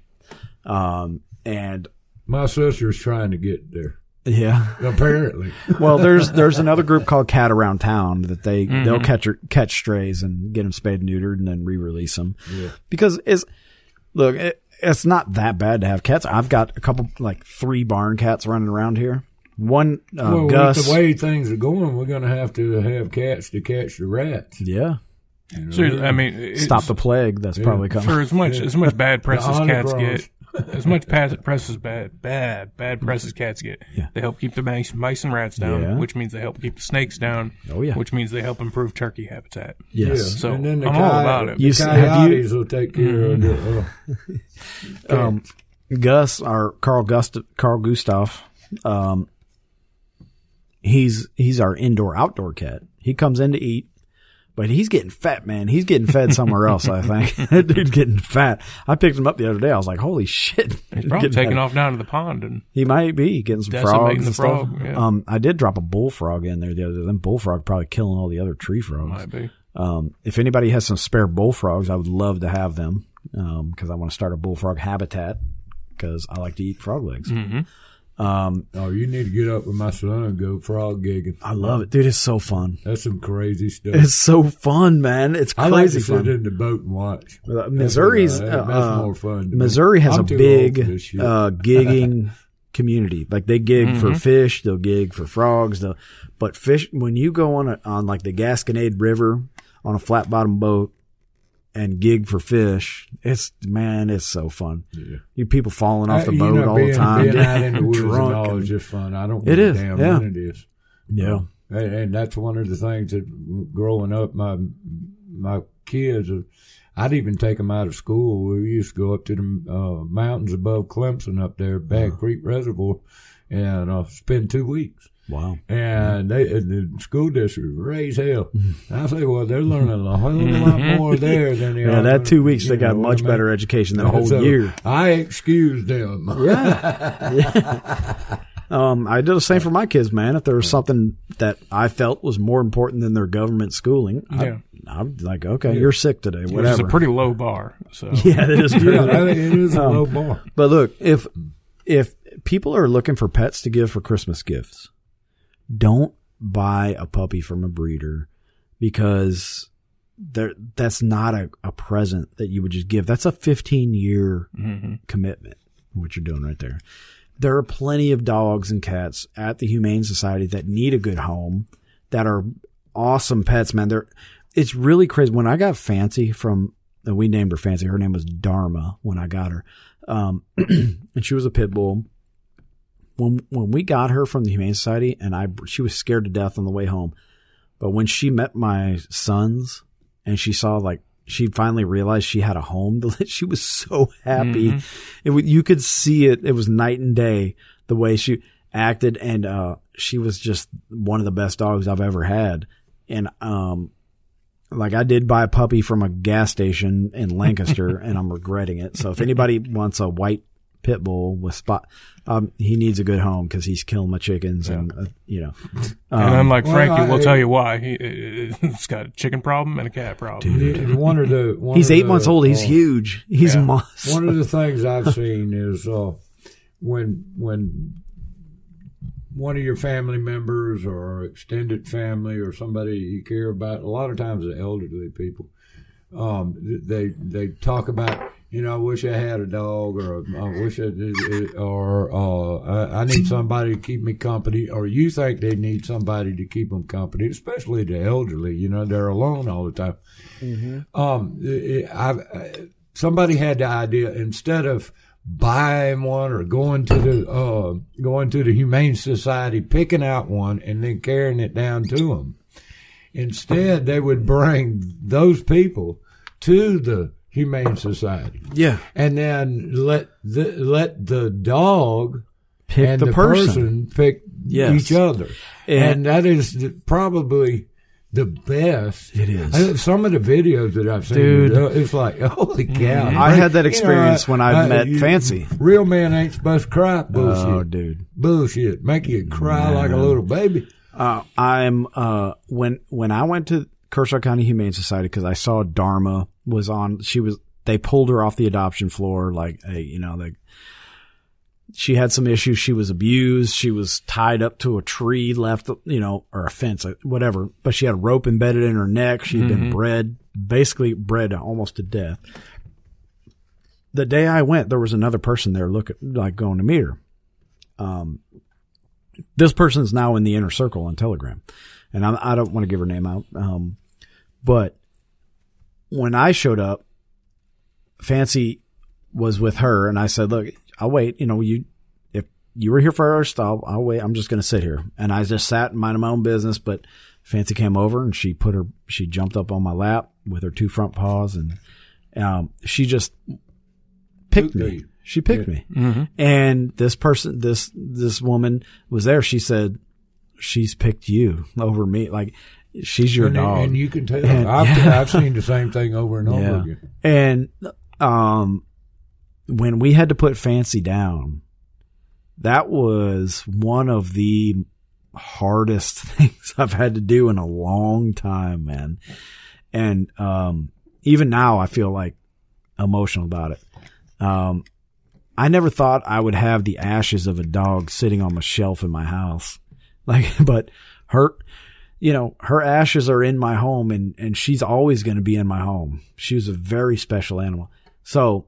And my sister's trying to get there. Yeah, apparently. Well, there's another group called Cat Around Town that they'll catch strays and get them spayed and neutered and then re-release them because it's not that bad to have cats. I've got a couple 3 barn cats running around here. One Gus. With the way things are going, we're going to have cats to catch the rats. Yeah. Seriously, I mean, stop the plague. That's probably coming. For as much bad press as cats get. As much press as bad press as cats get. Yeah. They help keep the mice and rats down, which means they help keep the snakes down, which means they help improve turkey habitat. Yes. Yeah. So and then I'm all about it. The coyotes will take care of it. Gus, or Carl Gustav, he's our indoor-outdoor cat. He comes in to eat. But he's getting fat, man. He's getting fed somewhere else, I think. That dude's getting fat. I picked him up the other day. I was like, holy shit. He's probably taking off down to the pond. And he might be getting some frogs and stuff. Yeah. I did drop a bullfrog in there the other day. Them bullfrog probably killing all the other tree frogs. Might be. If anybody has some spare bullfrogs, I would love to have them because I want to start a bullfrog habitat because I like to eat frog legs. Mm-hmm. You need to get up with my son and go frog gigging. I love it, dude. It's so fun. That's some crazy stuff. It's so fun, man. It's crazy. I like to sit in the boat and watch. That's more fun. Missouri has a big gigging community. Like they gig for fish, they'll gig for frogs. But fish, when you go on the Gasconade River on a flat bottom boat and gig for fish, it's so fun. Yeah. You people falling off the boat all the time. Being out in the woods and all is just fun. I don't give a damn what it is. Yeah. And that's one of the things that growing up, my kids, I'd even take them out of school. We used to go up to the mountains above Clemson up there, Bad Creek Reservoir, and spend 2 weeks. Wow. And the school district raised hell. I say, well, they're learning a whole lot more there than the other. Yeah, that 2 weeks, they got much better education than a whole year. I excused them. Yeah. I did the same for my kids, man. If there was something that I felt was more important than their government schooling, I'm like, okay, you're sick today, whatever. It's a pretty low bar. So. Yeah, it is pretty low. It is a low bar. But look, if people are looking for pets to give for Christmas gifts, don't buy a puppy from a breeder, because that's not a present that you would just give. That's a 15-year commitment, what you're doing right there. There are plenty of dogs and cats at the Humane Society that need a good home, that are awesome pets, man. It's really crazy. When I got Fancy we named her Fancy. Her name was Dharma when I got her. And she was a pit bull. When we got her from the Humane Society, and she was scared to death on the way home. But when she met my sons and she saw, like, she finally realized she had a home, she was so happy. Mm-hmm. You could see it. It was night and day, the way she acted. And she was just one of the best dogs I've ever had. And I did buy a puppy from a gas station in Lancaster, and I'm regretting it. So if anybody wants a white pit bull with spot, he needs a good home, because he's killing my chickens. Yeah. And and unlike Frankie, we'll tell you why. He's got a chicken problem and a cat problem. Dude. He's 8 months old. He's huge. He's a monster. One of the things I've seen is when one of your family members or extended family or somebody you care about, a lot of times the elderly people, they talk about, I wish I had a dog, or I wish I did, or I need somebody to keep me company, or you think they need somebody to keep them company, especially the elderly. They're alone all the time. Mm-hmm. Somebody had the idea, instead of buying one or going to the Humane Society, picking out one and then carrying it down to them, instead they would bring those people to the Humane Society. Yeah. And then let the dog pick and the person pick each other. And that is probably the best. It is. Some of the videos that I've seen, dude, it's like, holy cow. I had that experience when I met Fancy. Real man ain't supposed to cry. Bullshit. Oh, dude. Bullshit. Make you cry like a little baby. When I went to Kershaw County Humane Society, because I saw Dharma was on. They pulled her off the adoption floor. Like, hey, she had some issues. She was abused. She was tied up to a tree, or a fence, whatever. But she had a rope embedded in her neck. She'd been basically bred almost to death. The day I went, there was another person there going to meet her. This person's now in the inner circle on Telegram, and I don't want to give her name out. But when I showed up, Fancy was with her, and I said, look, I'll wait. If you were here for our stop, I'll wait. I'm just going to sit here. And I just sat and minded my own business, but Fancy came over, and she jumped up on my lap with her two front paws, and she just picked me. She picked me. Mm-hmm. And this person, this woman was there. She said, she's picked you over me. Like, she's your dog. And you can tell. I've seen the same thing over and over again. And when we had to put Fancy down, that was one of the hardest things I've had to do in a long time, man. And even now I feel like emotional about it. I never thought I would have the ashes of a dog sitting on the shelf in my house. But her ashes are in my home, and she's always going to be in my home. She was a very special animal. So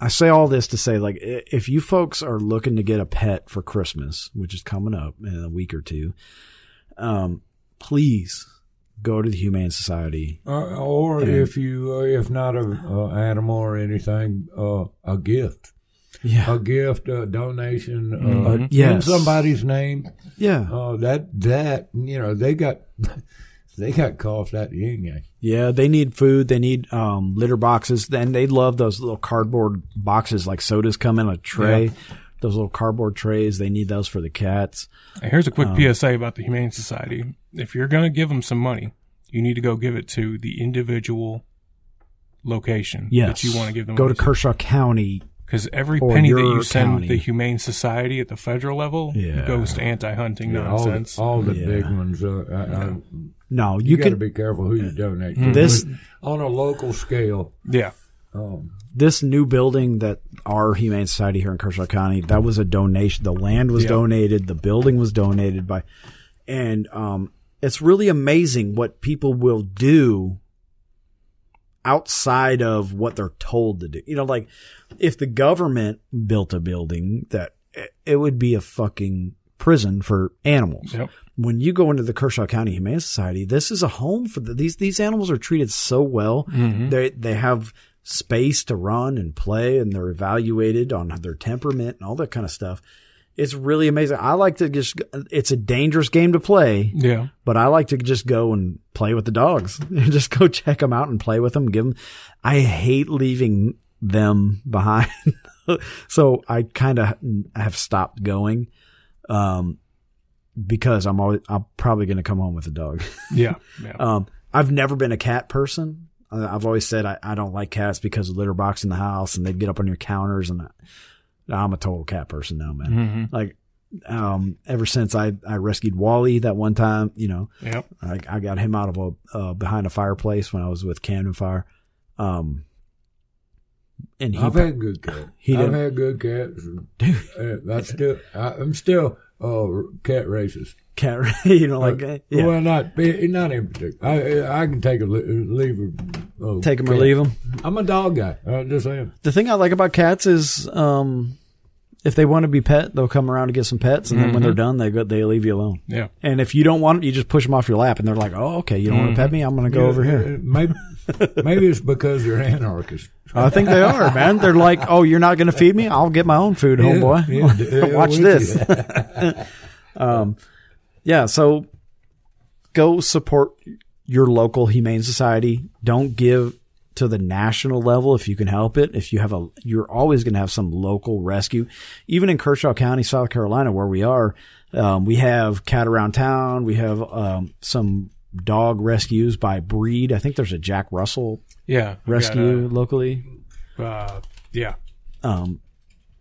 I say all this to say, if you folks are looking to get a pet for Christmas, which is coming up in a week or two, please go to the Humane Society. If not an animal or anything, a gift. Yeah. A gift, a donation, in somebody's name. Yeah. They got They got coughed out the union. Yeah, they need food. They need litter boxes. And they love those little cardboard boxes, like sodas come in a tray. Yeah. Those little cardboard trays, they need those for the cats. Here's a quick PSA about the Humane Society. If you're going to give them some money, you need to go give it to the individual location that you want to give them. Go to Kershaw County. Because every penny that you send the Humane Society at the federal level goes to anti-hunting nonsense. All the big ones. No, you got to be careful who you donate to. This, on a local scale. Yeah. This new building that our Humane Society here in Kershaw County, that was a donation. The land was donated. The building was donated by. And it's really amazing what people will do outside of what they're told to do. You know, like if the government built a building, that it would be a fucking prison for animals. Yep. When you go into the Kershaw County Humane Society, this is a home for these animals are treated so well. Mm-hmm. They have space to run and play, and they're evaluated on their temperament and all that kind of stuff. It's really amazing. I like to just – it's a dangerous game to play. Yeah. But I like to just go and play with the dogs. Just go check them out and play with them. Give them – I hate leaving them behind. So I kind of have stopped going because I'm probably going to come home with a dog. Yeah. I've never been a cat person. I've always said I don't like cats because of litter box in the house, and they'd get up on your counters, and I'm a total cat person now, man. Mm-hmm. Like, ever since I rescued Wally that one time, you know, I got him out of behind a fireplace when I was with Camden Fire. And I've had good cats. I've had good cats. I'm still cat racist. You know, like well, not in particular. I can take a leave or take them or leave them. I'm a dog guy. I just am. The thing I like about cats is, if they want to be pet, they'll come around to get some pets, and then when they're done, they leave you alone. Yeah. And if you don't want it, you just push them off your lap, and they're like, "Oh, okay, you don't want to pet me? I'm going to go over here." Maybe it's because they're anarchists. I think they are, man. They're like, "Oh, you're not going to feed me? I'll get my own food, homeboy. Watch this." Yeah, so go support your local Humane Society. Don't give to the national level if you can help it. If you have you're always going to have some local rescue. Even in Kershaw County, South Carolina, where we are, we have Cat Around Town. We have some dog rescues by breed. I think there's a Jack Russell rescue locally.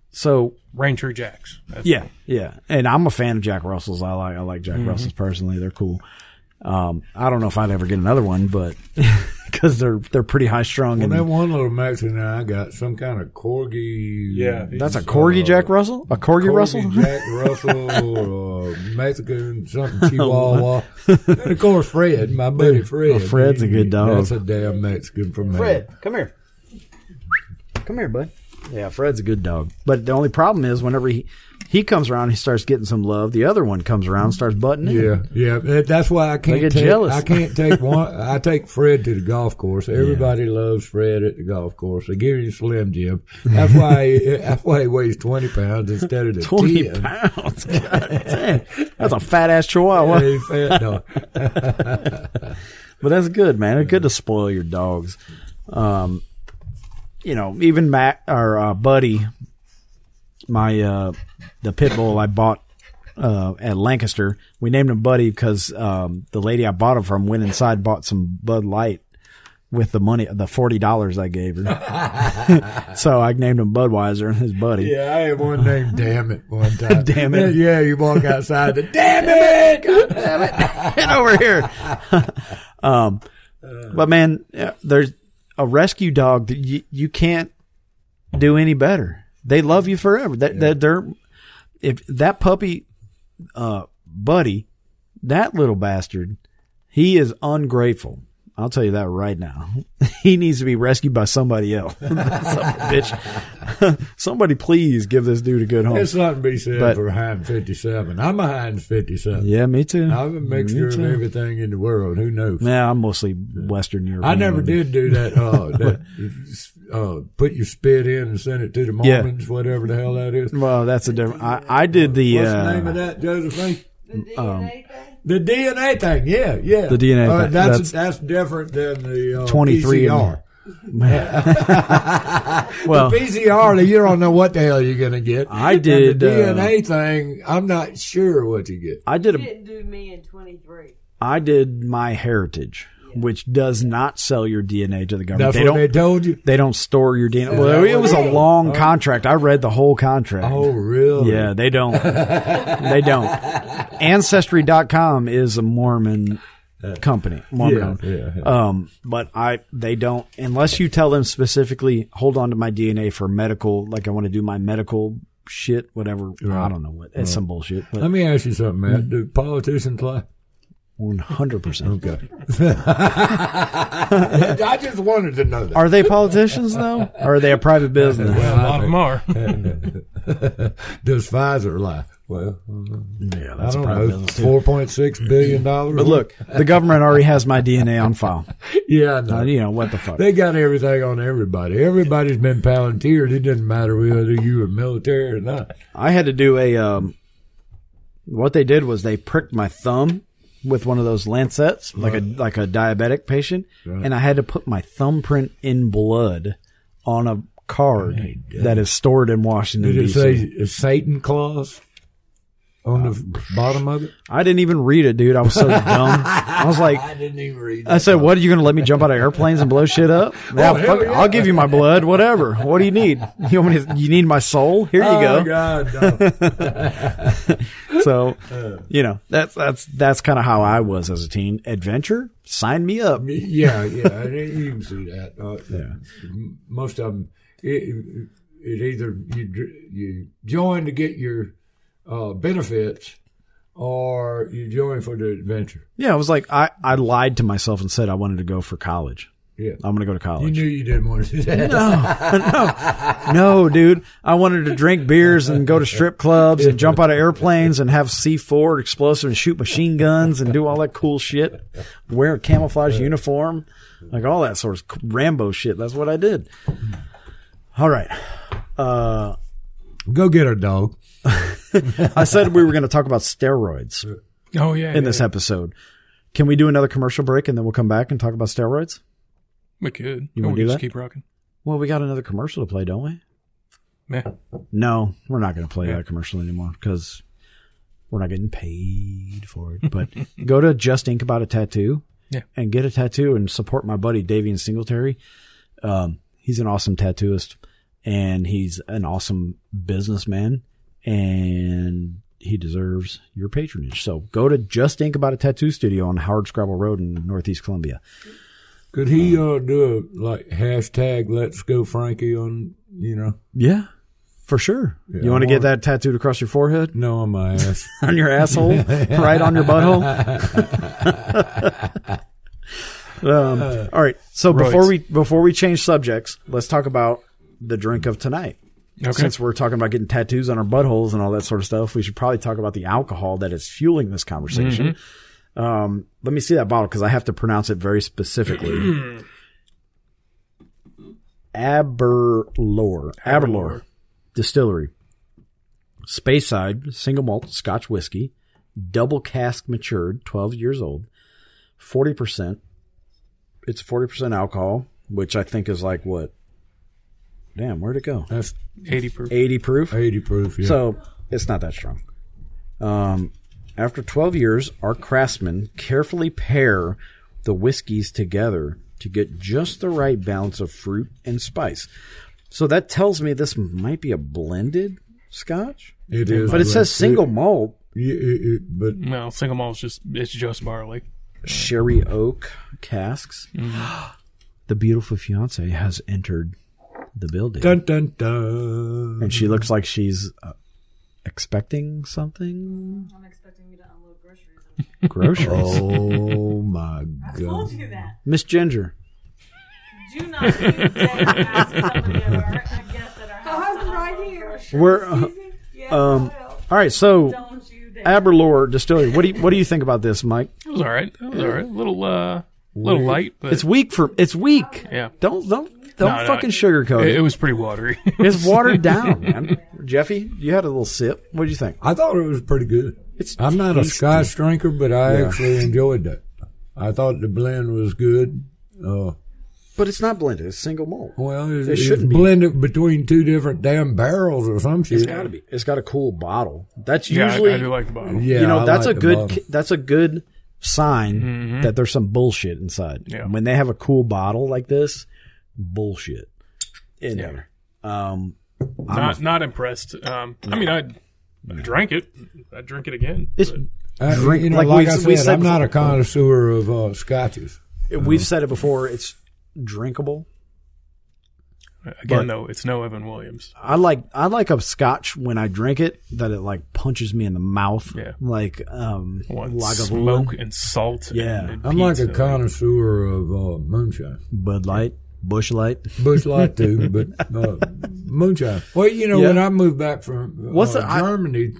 So Ranger Jacks. And I'm a fan of Jack Russell's. I like Jack Russell's personally. They're cool. I don't know if I'd ever get another one, but because they're pretty high strung. Well, that one little Mexican I got, some kind of corgi. Yeah, that's a corgi Jack Russell. A corgi Russell. Jack Russell, Mexican something Chihuahua. And of course, Fred, my buddy Fred. Well, Fred's a good dog. That's a damn Mexican from Fred. There. Come here, bud. Yeah, Fred's a good dog. But the only problem is whenever he comes around, he starts getting some love. The other one comes around and starts butting in. Yeah. That's why I can't take jealous. I can't take one. I take Fred to the golf course. Everybody loves Fred at the golf course. They give him Slim Jim. That's why he weighs 20 pounds instead of the 20 10. Pounds? God damn. That's a fat-ass chihuahua. Yeah, he's fat dog. But that's good, man. It's good to spoil your dogs. You know, even Matt, or Buddy, the pit bull I bought at Lancaster, we named him Buddy because the lady I bought him from went inside, bought some Bud Light with the money, the $40 I gave her. So I named him Budweiser, and his buddy. Yeah, I had one named Damn It one time. Damn It. Yeah, you walk outside, Damn It! God damn it! Get over here. But, man, there's a rescue dog that you can't do any better. They love you forever. If that puppy, Buddy, that little bastard, he is ungrateful. I'll tell you that right now. He needs to be rescued by somebody else. Bitch. Somebody please give this dude a good home. It's not to be said for Heinz 57. I'm a Heinz 57. Yeah, me too. I'm a mixture of everything in the world. Who knows? Yeah, I'm mostly Western European. I never did do that. Put your spit in and send it to the Mormons, whatever the hell that is. Well, that's a different. I did the. What's the name of that, Josephine? The DNA thing? The DNA thing, yeah. The DNA thing. That's different than the 23andMe. Well, the PCR, you don't know what the hell you're going to get. I did. The DNA thing, I'm not sure what you get. You didn't do me in 23. I did my heritage, which does not sell your DNA to the government. That's what they told you. They don't store your DNA. Well, it was a long contract. I read the whole contract. Oh, really? Yeah, they don't. They don't. Ancestry.com is a Mormon company. Mormon. Yeah. But they don't, unless you tell them specifically, hold on to my DNA for medical, like I want to do my medical shit, whatever. Right. I don't know what. It's some bullshit. But. Let me ask you something, Matt. Do politicians lie? 100%. Okay. I just wanted to know that. Are they politicians, though? Or are they a private business? Well, a lot of them are. Does Pfizer lie? Well, yeah, that's a private business. $4.6 billion. But look, the government already has my DNA on file. Yeah, I know. You know, what the fuck? They got everything on everybody. Everybody's been palantired. It doesn't matter whether you were military or not. I had to do a what they did was they pricked my thumb with one of those lancets, like a diabetic patient, right. And I had to put my thumbprint in blood on a card that is stored in Washington, D.C. Did it say Satan clause on the bottom of it? I didn't even read it, dude. I was so dumb. I was like, I didn't even read it. I said, what, are you going to let me jump out of airplanes and blow shit up? Now, I'll give you my blood, whatever. What do you need? You want me to, you need my soul? Here you go. Oh, God, no. So, you know, that's kind of how I was as a teen. Adventure? Sign me up. Yeah. You can see that. Most of them, it either you join to get your benefits, or you join for the adventure. Yeah, I was like, I lied to myself and said I wanted to go for college. Yeah, I'm going to go to college. You knew you didn't want to do that. No, dude. I wanted to drink beers and go to strip clubs and jump out of airplanes and have C4 explosive and shoot machine guns and do all that cool shit. Wear a camouflage uniform, like all that sort of Rambo shit. That's what I did. All right. Go get her, dog. I said we were going to talk about steroids. Oh, yeah. In this episode. Can we do another commercial break and then we'll come back and talk about steroids? We could. You want to do that? Keep rocking. Well, we got another commercial to play, don't we? Yeah. No, we're not going to play that commercial anymore because we're not getting paid for it. But go to Just Ink About a Tattoo and get a tattoo and support my buddy, Davian Singletary. He's an awesome tattooist and he's an awesome businessman. And he deserves your patronage. So go to Just Ink About a Tattoo Studio on Howard Scrabble Road in Northeast Columbia. Could he do a # Let's Go Frankie on, you know? Yeah, for sure. Yeah, you want to get that tattooed across your forehead? No, on my ass. On your asshole? Right on your butthole? All right. So before we change subjects, let's talk about the drink of tonight. Okay. Since we're talking about getting tattoos on our buttholes and all that sort of stuff, we should probably talk about the alcohol that is fueling this conversation. Mm-hmm. Let me see that bottle because I have to pronounce it very specifically. Aberlour Distillery. Speyside, single malt Scotch whiskey, double cask matured, 12 years old, 40%. It's 40% alcohol, which I think is like what? Damn, where'd it go? That's 80 proof. 80 proof, yeah. So it's not that strong. After 12 years, our craftsmen carefully pair the whiskeys together to get just the right balance of fruit and spice. So that tells me this might be a blended scotch. It is. But it says single malt. No, single malt is just barley. Sherry oak casks. Mm. The beautiful fiancé has entered the building. Dun, dun, dun. And she looks like she's expecting something. I'm expecting you to unload groceries. Oh my God. I told you that. Miss Ginger. Do not do that. I was right here. We're all right, so Aberlour Distillery. What do you think about this, Mike? It was all right. A little little light, but it's weak. Yeah. Don't fucking sugarcoat it. It was pretty watery. It's watered down, man. Jeffy, you had a little sip. What did you think? I thought it was pretty good. I'm not tasty. A scotch drinker, but I actually enjoyed that. I thought the blend was good. But it's not blended. It's single malt. Well, it shouldn't be blended between two different damn barrels or some shit. It's got to be. It's got a cool bottle. That's usually. I do like the bottle. Yeah, you know, that's a good sign that there's some bullshit inside. Yeah. When they have a cool bottle like this, bullshit in there. Not impressed. No. I mean, I drank it. I drink it again. It's you know, like I said, I'm not a connoisseur of scotches. We've said it before. It's drinkable. Again, though, it's no Evan Williams. I like a scotch when I drink it that it like punches me in the mouth. Yeah, like smoke and salt. Yeah, and I'm pizza. Like a connoisseur of moonshine. Bud Light, Bush Light, too, but moonshine. Well, you know, when I moved back from Germany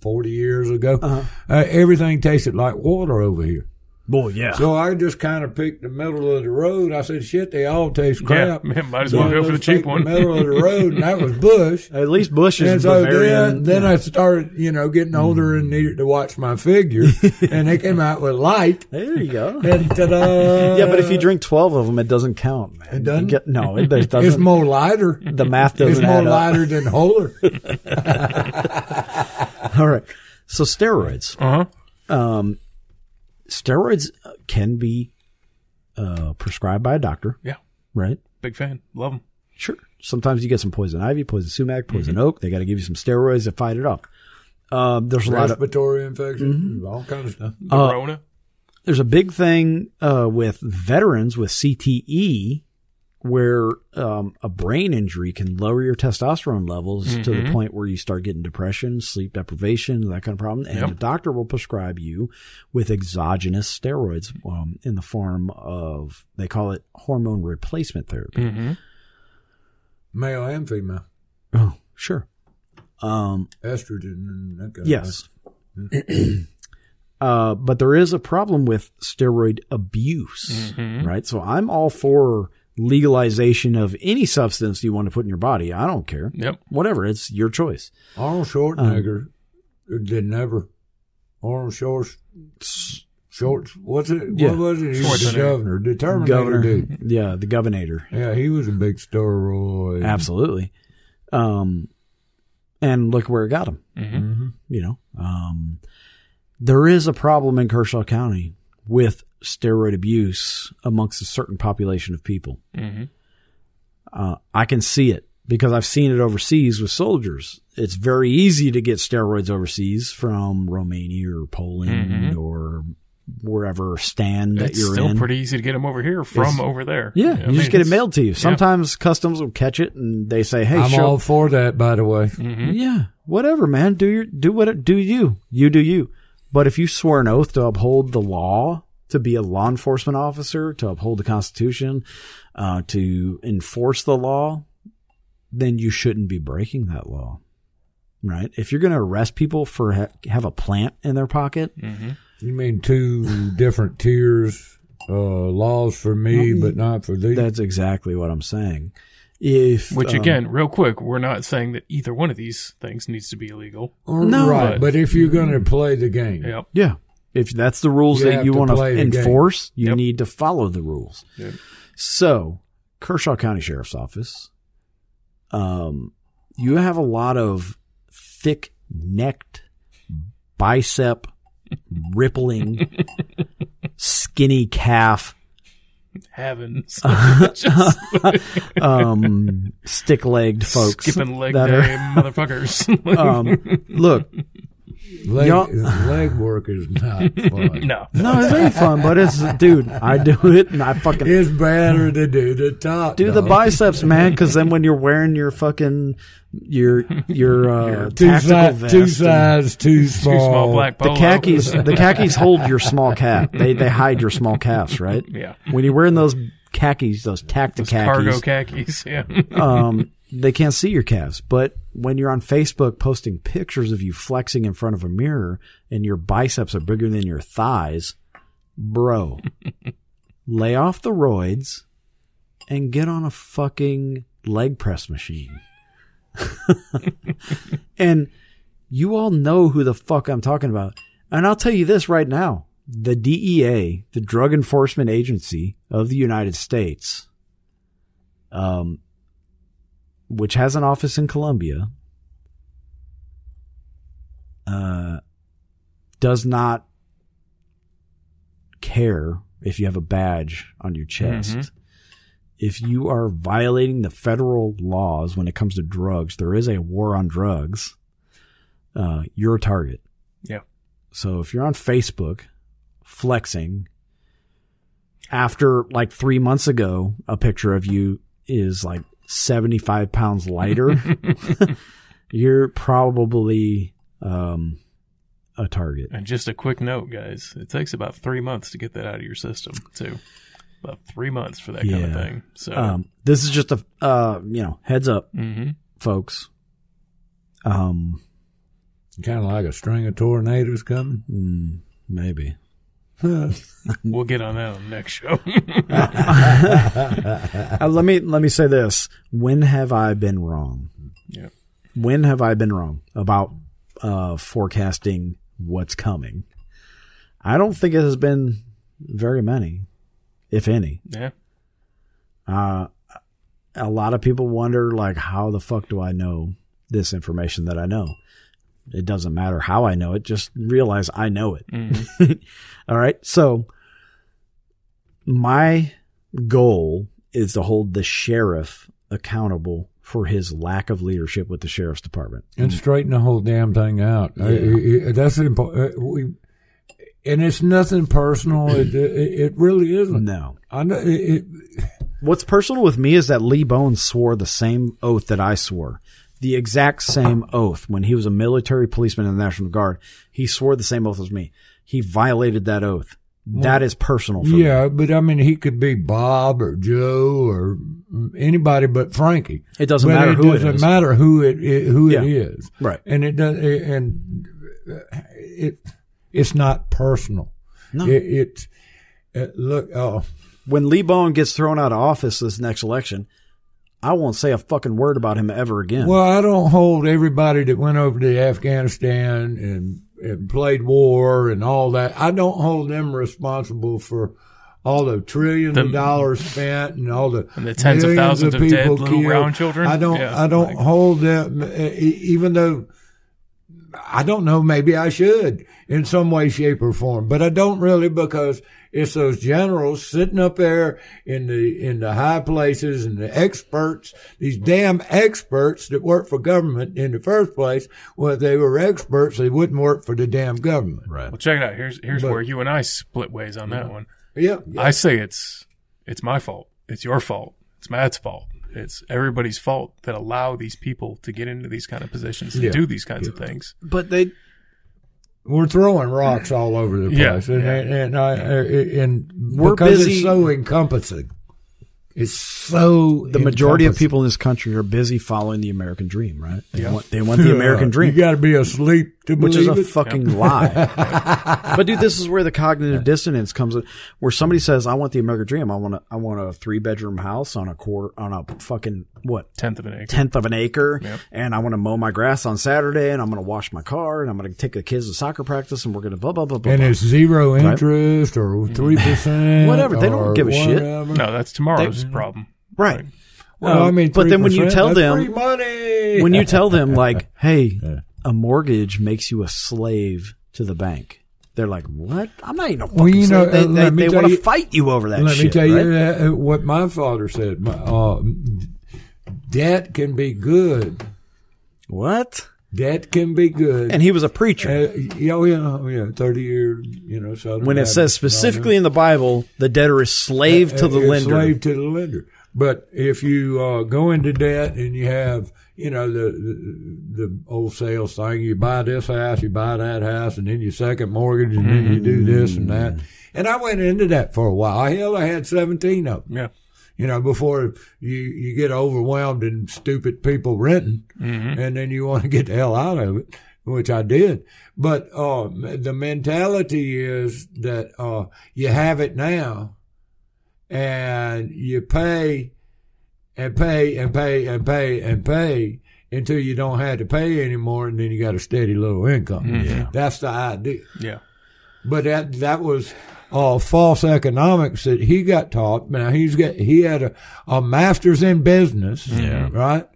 40 years ago, everything tasted like water over here. Boy, yeah. So I just kind of picked the middle of the road. I said, shit, they all taste crap. Yeah, might as well go for the cheap one. The middle of the road, and that was Bush. At least Bush is Bavarian. And so then I started, you know, getting older and needed to watch my figure. And they came out with Light. There you go. And ta-da. Yeah, but if you drink 12 of them, it doesn't count, man. It doesn't? No, it doesn't. It's more lighter. The math doesn't add up. It's more lighter than Holer. All right. So steroids. Uh-huh. Steroids can be prescribed by a doctor. Yeah. Right? Big fan. Love them. Sure. Sometimes you get some poison ivy, poison sumac, poison oak. They got to give you some steroids to fight it off. There's a lot of respiratory infections, all kinds of stuff. Corona. There's a big thing with veterans with CTE where a brain injury can lower your testosterone levels to the point where you start getting depression, sleep deprivation, that kind of problem. And the doctor will prescribe you with exogenous steroids in the form of, they call it hormone replacement therapy. Male and female. Oh, sure. Estrogen and that kind of stuff. Yes. But there is a problem with steroid abuse, right? So I'm all for legalization of any substance you want to put in your body. I don't care. Yep. Whatever. It's your choice. Arnold Schwarzenegger did never. Arnold Schwarzenegger. What's it? Yeah. What was it? He was the governor. Dude. Yeah, the governor. Yeah, he was a big steroid. Absolutely. And look where it got him. You know, there is a problem in Kershaw County with steroid abuse amongst a certain population of people. I can see it because I've seen it overseas with soldiers. It's very easy to get steroids overseas from Romania or Poland or wherever stand that you're in. It's still pretty easy to get them over here from over there. Yeah, you just get it mailed to you. Sometimes customs will catch it and they say, hey, I'm all for that, by the way. Yeah, whatever, man. Do you. But if you swore an oath to uphold the law, to be a law enforcement officer, to uphold the Constitution, to enforce the law, then you shouldn't be breaking that law, right? If you're going to arrest people for have a plant in their pocket. You mean two different tiers, laws for me, but not for thee? That's exactly what I'm saying. Which again, real quick, we're not saying that either one of these things needs to be illegal. No. Right, but if you're going to play the game. Yeah. If that's the rules that you want to enforce, you need to follow the rules. So, Kershaw County Sheriff's Office, you have a lot of thick-necked, bicep, rippling, skinny calf, stick-legged folks, skipping leg day motherfuckers. Look. Leg work is not fun. No, it ain't fun, but it's, dude, I do it and I fucking. It's better to do the top. Do the biceps, man, because then when you're wearing your fucking, your tactical vest. Two size, too small. Too small black polo. The khakis hold your small calf. They hide your small calves, right? Yeah. When you're wearing those khakis, those khakis. Cargo khakis, yeah. They can't see your calves, but when you're on Facebook posting pictures of you flexing in front of a mirror and your biceps are bigger than your thighs, bro, lay off the roids and get on a fucking leg press machine. And You all know who the fuck I'm talking about. And I'll tell you this right now. The DEA, the Drug Enforcement Agency of the United States, which has an office in Colombia, does not care if you have a badge on your chest. Mm-hmm. If you are violating the federal laws when it comes to drugs, there is a war on drugs, you're a target. Yeah. So if you're on Facebook flexing after like 3 months ago, a picture of you is like 75 pounds lighter, you're probably a target. And just a quick note, guys, it takes about 3 months to get that out of your system too. About 3 months for that kind of thing. So this is just a, heads up, folks. Kind of like a string of tornadoes coming. Maybe. We'll get on that on the next show. Let me say this. When have I been wrong? Yeah. When have I been wrong about forecasting what's coming? I don't think it has been very many, if any. Yeah. A lot of people wonder, like, how the fuck do I know this information that I know? It doesn't matter how I know it. Just realize I know it. Mm. All right. So my goal is to hold the sheriff accountable for his lack of leadership with the sheriff's department. And straighten the whole damn thing out. Yeah. That's important. And it's nothing personal. It really isn't. No. I know it. What's personal with me is that Lee Bone swore the same oath that I swore. The exact same oath. When he was a military policeman in the National Guard, he swore the same oath as me. He violated that oath. That is personal for me. Yeah, but I mean, he could be Bob or Joe or anybody but Frankie. It doesn't matter who it is. It doesn't matter who it is. Right. And it does. And it's not personal. No. When Lee Bone gets thrown out of office this next election, I won't say a fucking word about him ever again. Well, I don't hold everybody that went over to Afghanistan and played war and all that. I don't hold them responsible for all the trillions of dollars spent and all the tens of thousands of people dead little brown children. I don't hold them, even though I don't know, maybe I should in some way, shape, or form, but I don't really, because it's those generals sitting up there in the high places and the experts, these damn experts that work for government in the first place. Well, if they were experts, they wouldn't work for the damn government. Right. Well, check it out. Here's where you and I split ways on that one. Yeah. I say it's my fault. It's your fault. It's Matt's fault. It's everybody's fault that allow these people to get into these kind of positions and do these kinds of things. But we're throwing rocks all over the place, and we're busy. It's so encompassing. It's so the majority of people in this country are busy following the American dream, right? They want the American dream. You got to be asleep to believe it, which is a fucking lie. But dude, this is where the cognitive dissonance comes in, where somebody says, "I want the American dream. I want a 3-bedroom house on a fucking tenth of an acre, and I want to mow my grass on Saturday, and I'm going to wash my car, and I'm going to take the kids to soccer practice, and we're going to blah blah blah blah." And it's zero interest or 3%, whatever. They don't give a shit. No, that's tomorrow's problem. Right. Well, I mean, but then when you tell them, free money. When you tell them, like, hey, a mortgage makes you a slave to the bank, they're like, what? I'm not even a fucking slave. They want to fight you over that shit. Let me tell you what my father said. Debt can be good. What? Debt can be good. And he was a preacher. 30 years, Southern When it Baptist, says specifically in the Bible, the debtor is slave to the lender. Slave to the lender. But if you go into debt and you have, the old sales thing, you buy this house, you buy that house, and then your second mortgage, and then you do this and that. And I went into that for a while. Hell, I had 17 of them. Yeah. Before you get overwhelmed and stupid people renting, and then you want to get the hell out of it, which I did. But the mentality is that you have it now, and you pay and pay and pay and pay and pay, until you don't have to pay anymore, and then you got a steady little income. Mm-hmm. Yeah. That's the idea. Yeah. But that was all false economics that he got taught. Now, he had a master's in business, yeah, right?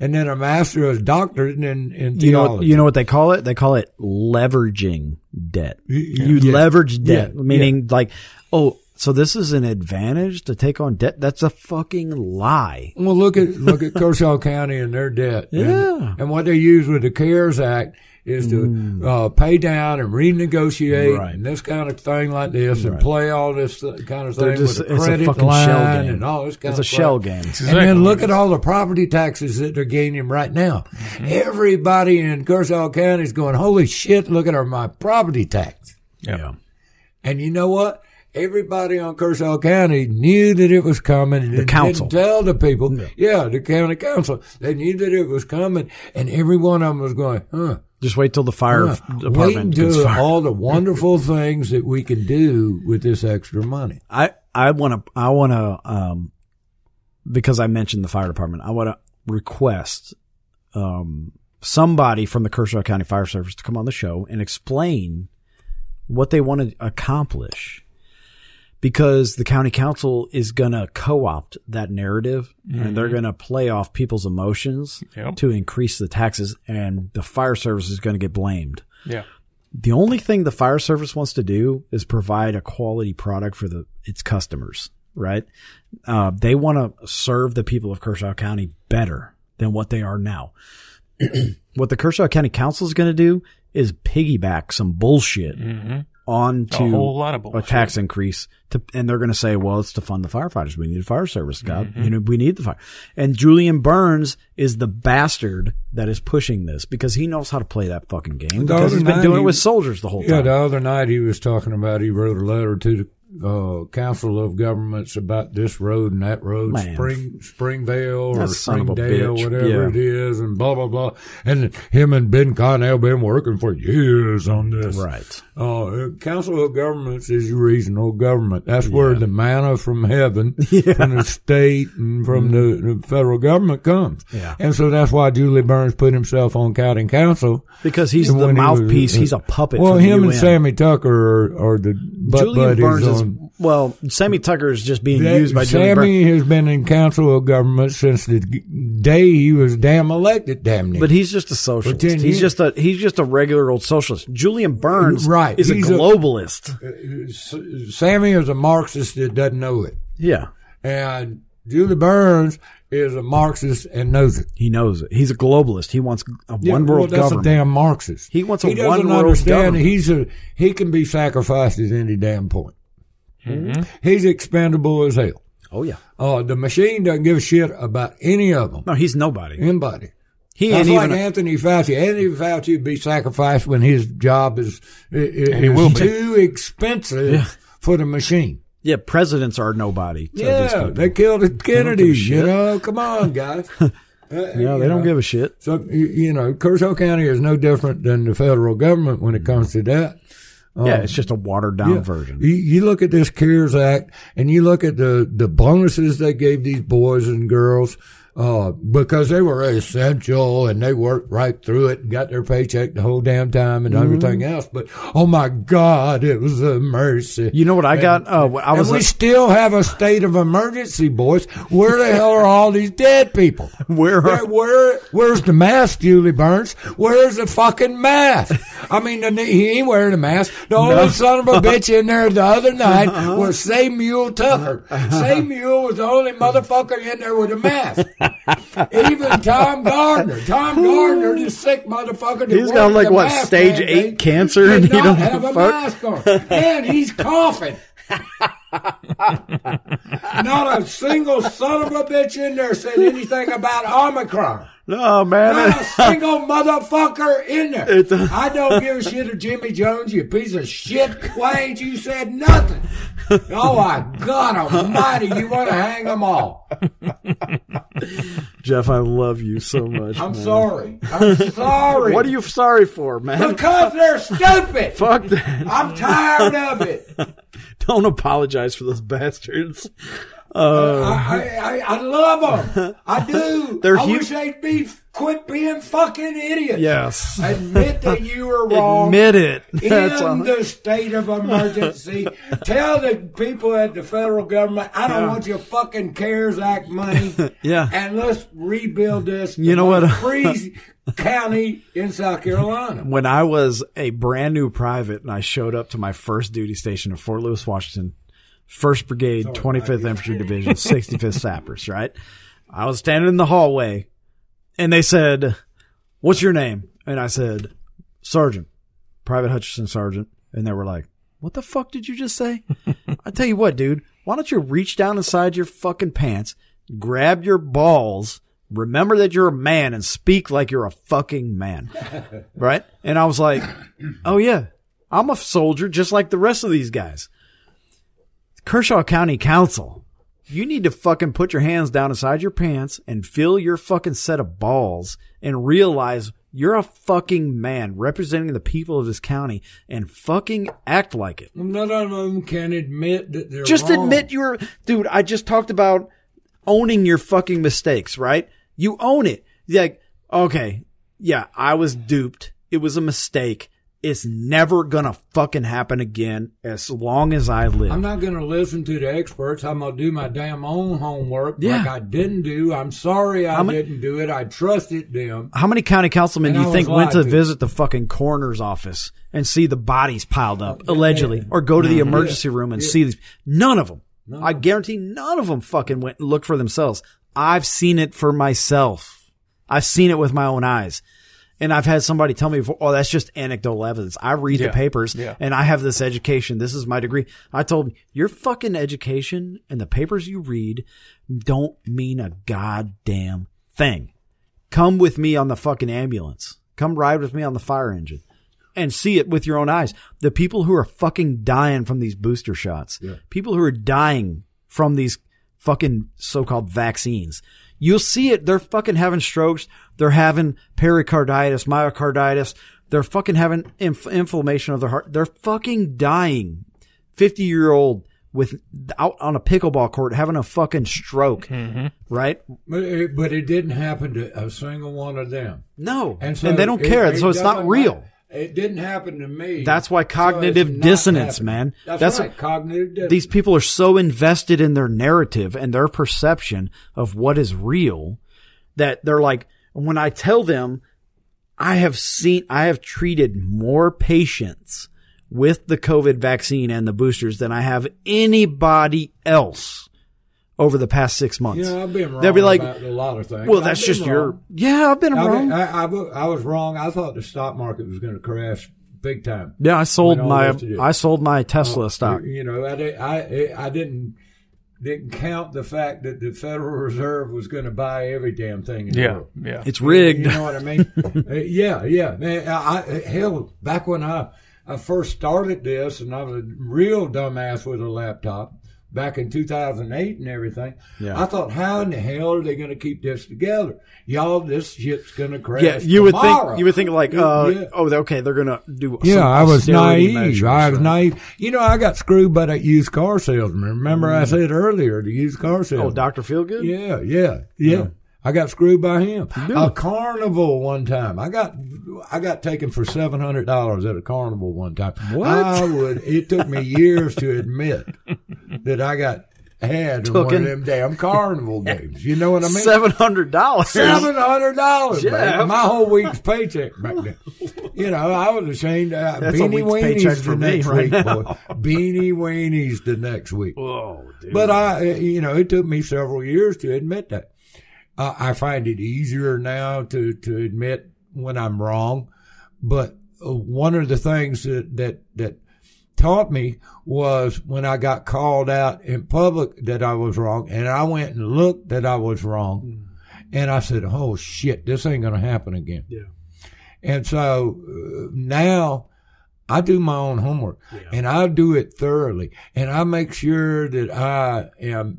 And then a master of doctorate in theology. You know what they call it? They call it leveraging debt. You leverage debt, meaning like, oh, so this is an advantage to take on debt? That's a fucking lie. Well, look at Kershaw County and their debt. Yeah. And what they use with the CARES Act is to pay down and renegotiate and this kind of thing like this and play all this kind of thing with a credit line and all this kind of stuff. It's a shell game. And then look at all the property taxes that they're gaining right now. Mm-hmm. Everybody in Kershaw County is going, holy shit, look at my property tax. Yeah. And you know what? Everybody on Kershaw County knew that it was coming. The council. Didn't tell the people. Yeah. The county council. They knew that it was coming, and every one of them was going, huh. Just wait till the fire department wait and do fired. All the wonderful things that we can do with this extra money. I want to because I mentioned the fire department, I want to request somebody from the Kershaw County Fire Service to come on the show and explain what they want to accomplish. Because the county council is going to co-opt that narrative, and they're going to play off people's emotions to increase the taxes, and the fire service is going to get blamed. Yeah. The only thing the fire service wants to do is provide a quality product for its customers, right? They want to serve the people of Kershaw County better than what they are now. What the Kershaw County Council is going to do is piggyback some bullshit onto a tax increase and they're going to say, well, it's to fund the firefighters. We need a fire service, God. Mm-hmm. You know, we need the fire. And Julian Burns is the bastard that is pushing this because he knows how to play that fucking game because he's been doing it with soldiers the whole time. Yeah, the other night he was talking about, he wrote a letter to the Council of Governments about this road and that road, Springvale or Springdale, whatever it is, and blah, blah, blah. And him and Ben Connell been working for years on this. Right. Council of Governments is your regional government. That's where the manna from heaven, from the state and from the federal government comes. Yeah. And so that's why Julian Burns put himself on county council. Because he's the mouthpiece. He's a puppet. Well, for him UN. And Sammy Tucker are the butt buddies. Well, Sammy Tucker is just being used by Julian Burns. Sammy has been in council of government since the day he was elected, damn near. But he's just a socialist. He's just a regular old socialist. Julian Burns is a globalist. Sammy is a Marxist that doesn't know it. Yeah. And Julian Burns is a Marxist and knows it. He knows it. He's a globalist. He wants a one-world government. That's a damn Marxist. He wants a one-world government. He doesn't understand he can be sacrificed at any damn point. Mm-hmm. He's expendable as hell. Oh, yeah. The machine doesn't give a shit about any of them. No, he's nobody. Anybody. That's like Anthony Fauci. Anthony Fauci would be sacrificed when his job is too expensive for the machine. Yeah, presidents are nobody. Yeah, they killed Kennedy. You know, come on, guys. Yeah, they don't give a shit. So, you know, Kershaw County is no different than the federal government when it comes to that. Yeah, it's just a watered-down version. You look at this CARES Act, and you look at the bonuses they gave these boys and girls because they were essential, and they worked right through it and got their paycheck the whole damn time and everything else. But, oh, my God, it was a mercy. You know what I got? We still have a state of emergency, boys. Where the hell are all these dead people? Where's the mask, Julian Burns? Where's the fucking mask? I mean, he ain't wearing a mask. The only son of a bitch in there the other night was Samuel Tucker. Samuel was the only motherfucker in there with a mask. Even Tom Gardner, this sick motherfucker. He's got like what, stage 8 cancer, and he don't have a mask on, and he's coughing. Not a single son of a bitch in there said anything about Omicron. No, man. Not a single motherfucker in there. I don't give a shit of Jimmy Jones, you piece of shit. Quaid, you said nothing. Oh, my God almighty, you want to hang them all. Jeff, I love you so much. I'm sorry. What are you sorry for, man? Because they're stupid. Fuck that. I'm tired of it. Don't apologize for those bastards. I love them. I do. I wish they'd quit being fucking idiots. Yes. Admit that you were wrong. Admit it. End the state of emergency. Tell the people at the federal government, I don't want your fucking CARES Act money. Yeah. And let's rebuild this. You know what? Crazy county in South Carolina. When I was a brand new private and I showed up to my first duty station in Fort Lewis, Washington, 1st Brigade, 25th Infantry Division, 65th Sappers, right? I was standing in the hallway, and they said, what's your name? And I said, Sergeant, Private Hutchinson Sergeant. And they were like, what the fuck did you just say? I tell you what, dude, why don't you reach down inside your fucking pants, grab your balls, remember that you're a man, and speak like you're a fucking man, right? And I was like, oh, yeah, I'm a soldier just like the rest of these guys. Kershaw County Council, you need to fucking put your hands down inside your pants and feel your fucking set of balls and realize you're a fucking man representing the people of this county and fucking act like it. None of them can admit that they're wrong. Admit you're... Dude, I just talked about owning your fucking mistakes, right? You own it. Like, okay, yeah, I was duped. It was a mistake. It's never going to fucking happen again as long as I live. I'm not going to listen to the experts. I'm going to do my damn own homework like I didn't do. I'm sorry didn't do it. I trusted them. How many county councilmen do you think went to visit the fucking coroner's office and see the bodies piled up, allegedly, or go to the emergency room and see these? None of them. I guarantee none of them fucking went and looked for themselves. I've seen it for myself. I've seen it with my own eyes. And I've had somebody tell me before, oh, that's just anecdotal evidence. I read the papers and I have this education. This is my degree. I told them, your fucking education and the papers you read don't mean a goddamn thing. Come with me on the fucking ambulance. Come ride with me on the fire engine and see it with your own eyes. The people who are fucking dying from these booster shots, people who are dying from these fucking so-called vaccines. You'll see it. They're fucking having strokes. They're having pericarditis, myocarditis. They're fucking having inflammation of their heart. They're fucking dying. 50-year-old out on a pickleball court having a fucking stroke, right? But it didn't happen to a single one of them. No. And, so they don't care. So it's not real. It didn't happen to me. That's why cognitive dissonance, man. That's right, cognitive dissonance. These people are so invested in their narrative and their perception of what is real that they're like, when I tell them I have treated more patients with the COVID vaccine and the boosters than I have anybody else over the past 6 months. Yeah, I've been wrong about a lot of things. Well, that's just I've been wrong. I was wrong. I thought the stock market was going to crash big time. Yeah, I sold my Tesla stock. You know, I didn't count the fact that the Federal Reserve was going to buy every damn thing in the world. Yeah, it's rigged. You know what I mean? Man, hell, back when I first started this and I was a real dumbass with a laptop, back in 2008 and everything, I thought, how in the hell are they going to keep this together? Y'all, this shit's going to crash tomorrow. You would think like, okay, they're going to do some I was naive. You know, I got screwed by that used car salesman. Remember I said earlier, the used car salesman. Oh, Dr. Feelgood? Yeah. I got screwed by him. A carnival one time. I got taken for $700 at a carnival one time. What? It took me years to admit that I got had in one of them damn carnival games. You know what I mean? $700. $700, man. My whole week's paycheck back then. You know, I was ashamed. Beanie Weenies the next week, boy. Beanie Weenies the next week. Oh, dude. But it took me several years to admit that. I find it easier now to admit when I'm wrong. But one of the things that taught me was when I got called out in public that I was wrong, and I went and looked that I was wrong, and I said, oh, shit, this ain't going to happen again. Yeah. And so now I do my own homework, and I do it thoroughly, and I make sure that I am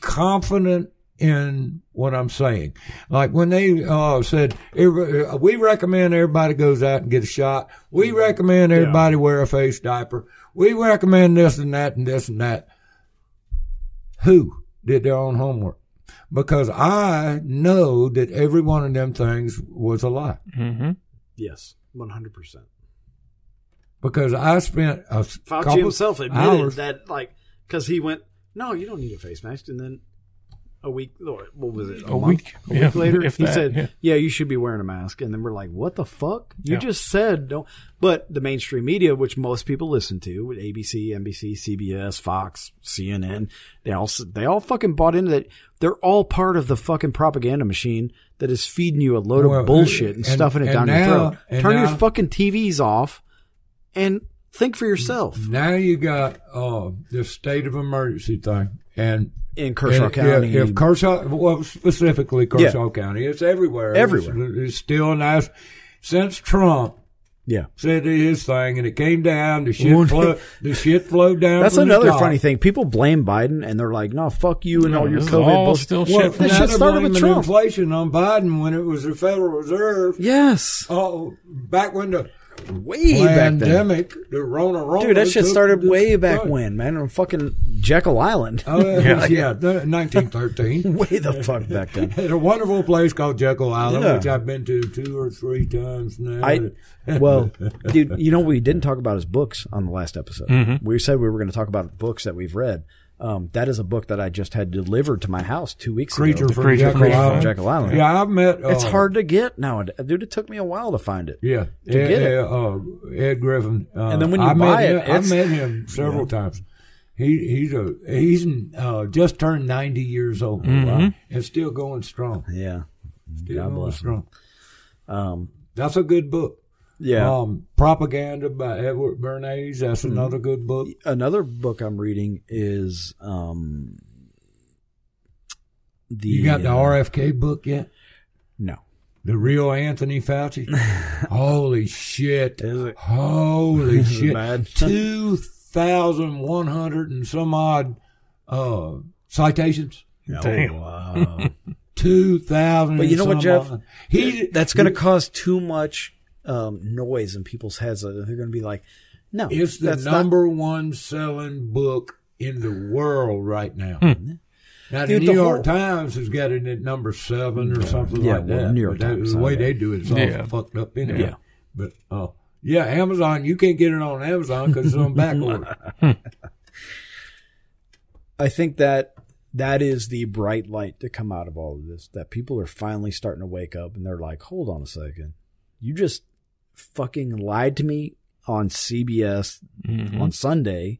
confident in what I'm saying. Like when they said, we recommend everybody goes out and get a shot. We recommend everybody wear a face diaper. We recommend this and that and this and that. Who? did their own homework, because I know that every one of them things was a lie. Mm-hmm. Yes, 100%. Because I spent a Fauci himself admitted hours. That, like, because he went, no, you don't need a face mask. And then a week, or what was it? A week later, he said, yeah, you should be wearing a mask. And then we're like, what the fuck? You just said don't. But the mainstream media, which most people listen to, with ABC, NBC, CBS, Fox, CNN, they all fucking bought into that. They're all part of the fucking propaganda machine that is feeding you a load of bullshit and stuffing it down your throat. Turn your fucking TVs off. And think for yourself. Now you got this state of emergency thing, and in Kershaw County, if Kershaw, well, specifically Kershaw County, it's everywhere. It's still nice since Trump. Yeah, said his thing, and it came down. The shit flowed down. That's another funny thing. People blame Biden, and they're like, "No, fuck you and all your COVID bullshit." This shit started with Trump. Inflation on Biden when it was the Federal Reserve. Yes. Oh, back when the. Way pandemic, back then. The Rona. Dude, that shit started way back when, man. On fucking Jekyll Island. Oh, yeah, 1913. Way the fuck back then. At a wonderful place called Jekyll Island, which I've been to 2 or 3 times now. Well, dude, you know what we didn't talk about is books on the last episode. Mm-hmm. We said we were going to talk about books that we've read. That is a book that I just had delivered to my house 2 weeks ago. Creature from Jekyll Island. Yeah, I've met... it's hard to get nowadays. Dude, it took me a while to find it. Yeah. Ed Griffin. And then when you I met him several times. He's just turned 90 years old. Mm-hmm. Right? And still going strong. Yeah. Still going strong. That's a good book. Yeah. Propaganda by Edward Bernays. That's another good book. Another book I'm reading is You got the RFK book yet? No. The real Anthony Fauci? Holy shit. Is it? Holy shit. 2,100 and some odd citations. Oh, damn. Wow. 2,000 But you know what, Jeff? That's going to cause too much noise in people's heads. They're going to be like, no. It's the number one selling book in the world right now. Mm. Now, dude, the New York Times has got it at number 7 or something like that. New York Times. The way they do it is all fucked up anyway. Yeah. But, Amazon, you can't get it on Amazon because it's on back order. I think that is the bright light to come out of all of this, that people are finally starting to wake up and they're like, hold on a second. You just fucking lied to me on CBS on Sunday,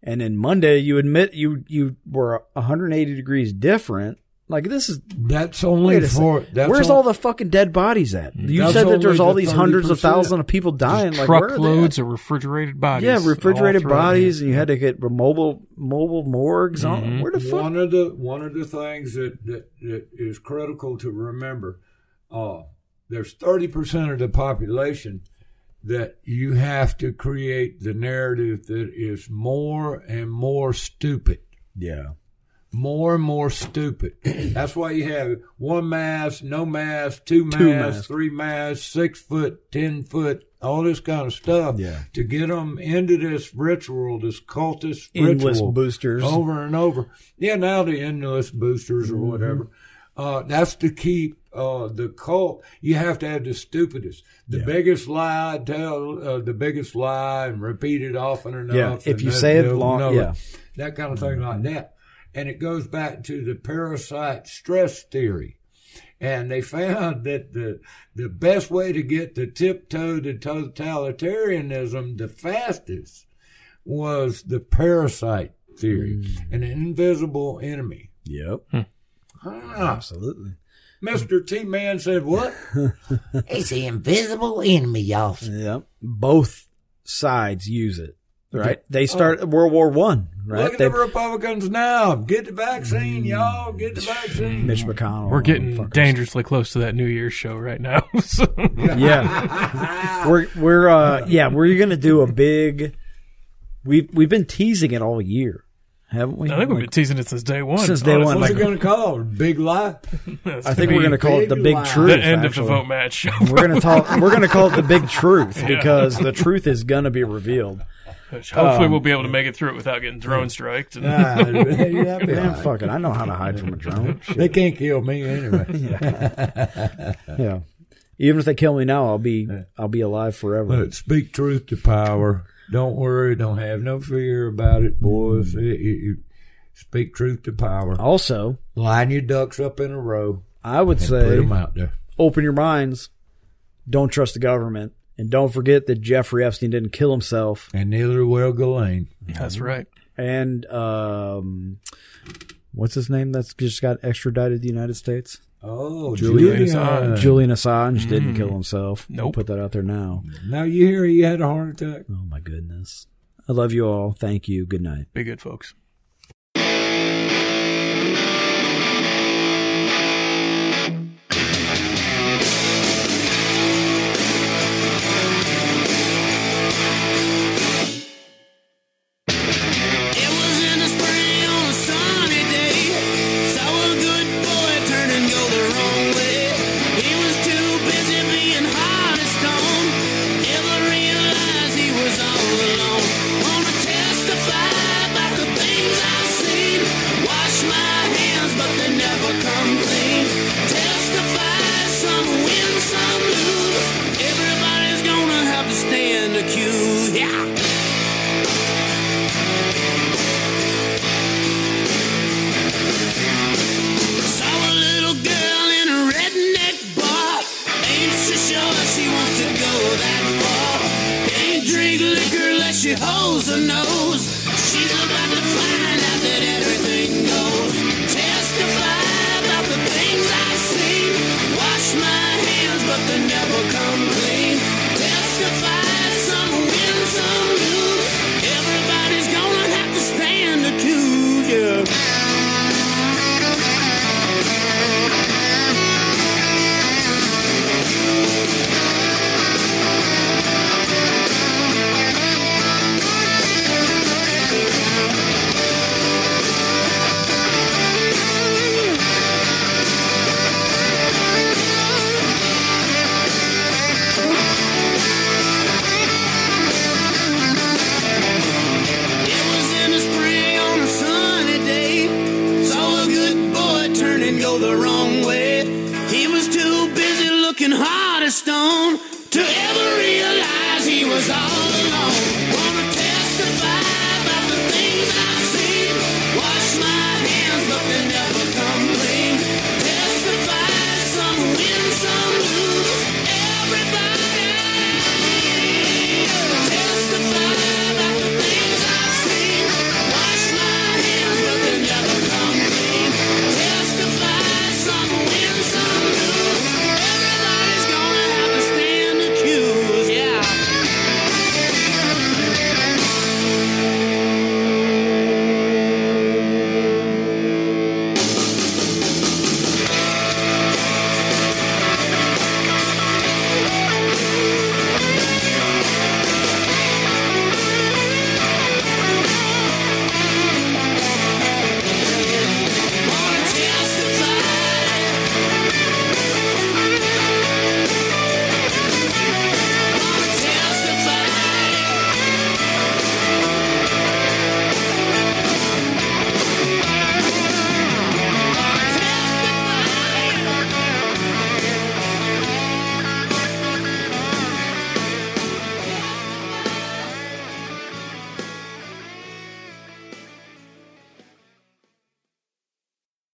and then Monday you admit you were 180 degrees different. Like, this is where's all the fucking dead bodies at? You said that there's all these hundreds of thousands of people dying. Like, truckloads of refrigerated bodies. Yeah, refrigerated bodies, and you had to get mobile morgues. On. Where the fuck? One of the things that is critical to remember. There's 30% of the population that you have to create the narrative that is more and more stupid. Yeah. More and more stupid. That's why you have one mask, no mask, two masks, three masks, 6 foot, 10 foot, all this kind of stuff to get them into this ritual, this cultist ritual. Endless boosters. Over and over. Yeah, now the endless boosters or whatever. That's to keep the cult. You have to have the stupidest, the biggest lie, and repeat it often enough. Yeah, if you say it long, that kind of thing like that. And it goes back to the parasite stress theory. And they found that the best way to get the tiptoe to totalitarianism the fastest was the parasite theory, an invisible enemy. Yep. Absolutely. Mr. T-Man said what? It's the invisible enemy, y'all. Yeah. Both sides use it, right? They start World War I, right? Look at the Republicans now. Get the vaccine, y'all. Get the vaccine. Mitch McConnell. We're getting dangerously close to that New Year's show right now. So. Yeah. We're going to do a big – we've been teasing it all year. Haven't we? I think we've been teasing it since day one. What's it going to call? Big lie? I think we're going to call it the big truth. The end of the Vote Matt show. We're going to call it the big truth because the truth is going to be revealed. Hopefully we'll be able to make it through it without getting drone striked. Fuck it. I know how to hide from a drone. They can't kill me anyway. Even if they kill me now, I'll be alive forever. Look, speak truth to power. Don't worry. Don't have no fear about it, boys. Speak truth to power. Also, line your ducks up in a row. I would say put them out there. Open your minds. Don't trust the government. And don't forget that Jeffrey Epstein didn't kill himself. And neither will Ghislaine. That's right. And what's his name that's just got extradited to the United States? Oh, Julian Assange. Julian Assange didn't kill himself. Nope. We'll put that out there now. Now you hear he had a heart attack. Oh, my goodness. I love you all. Thank you. Good night. Be good, folks. She holds her nose. She's about to find out that everything goes. Testify about the things I've seen. Wash my hands, but they never come clean. Testify, some win, some lose. Everybody's gonna have to stand accused, yeah. The wrong way. He was too busy looking hard as stone to ever realize he was all alone.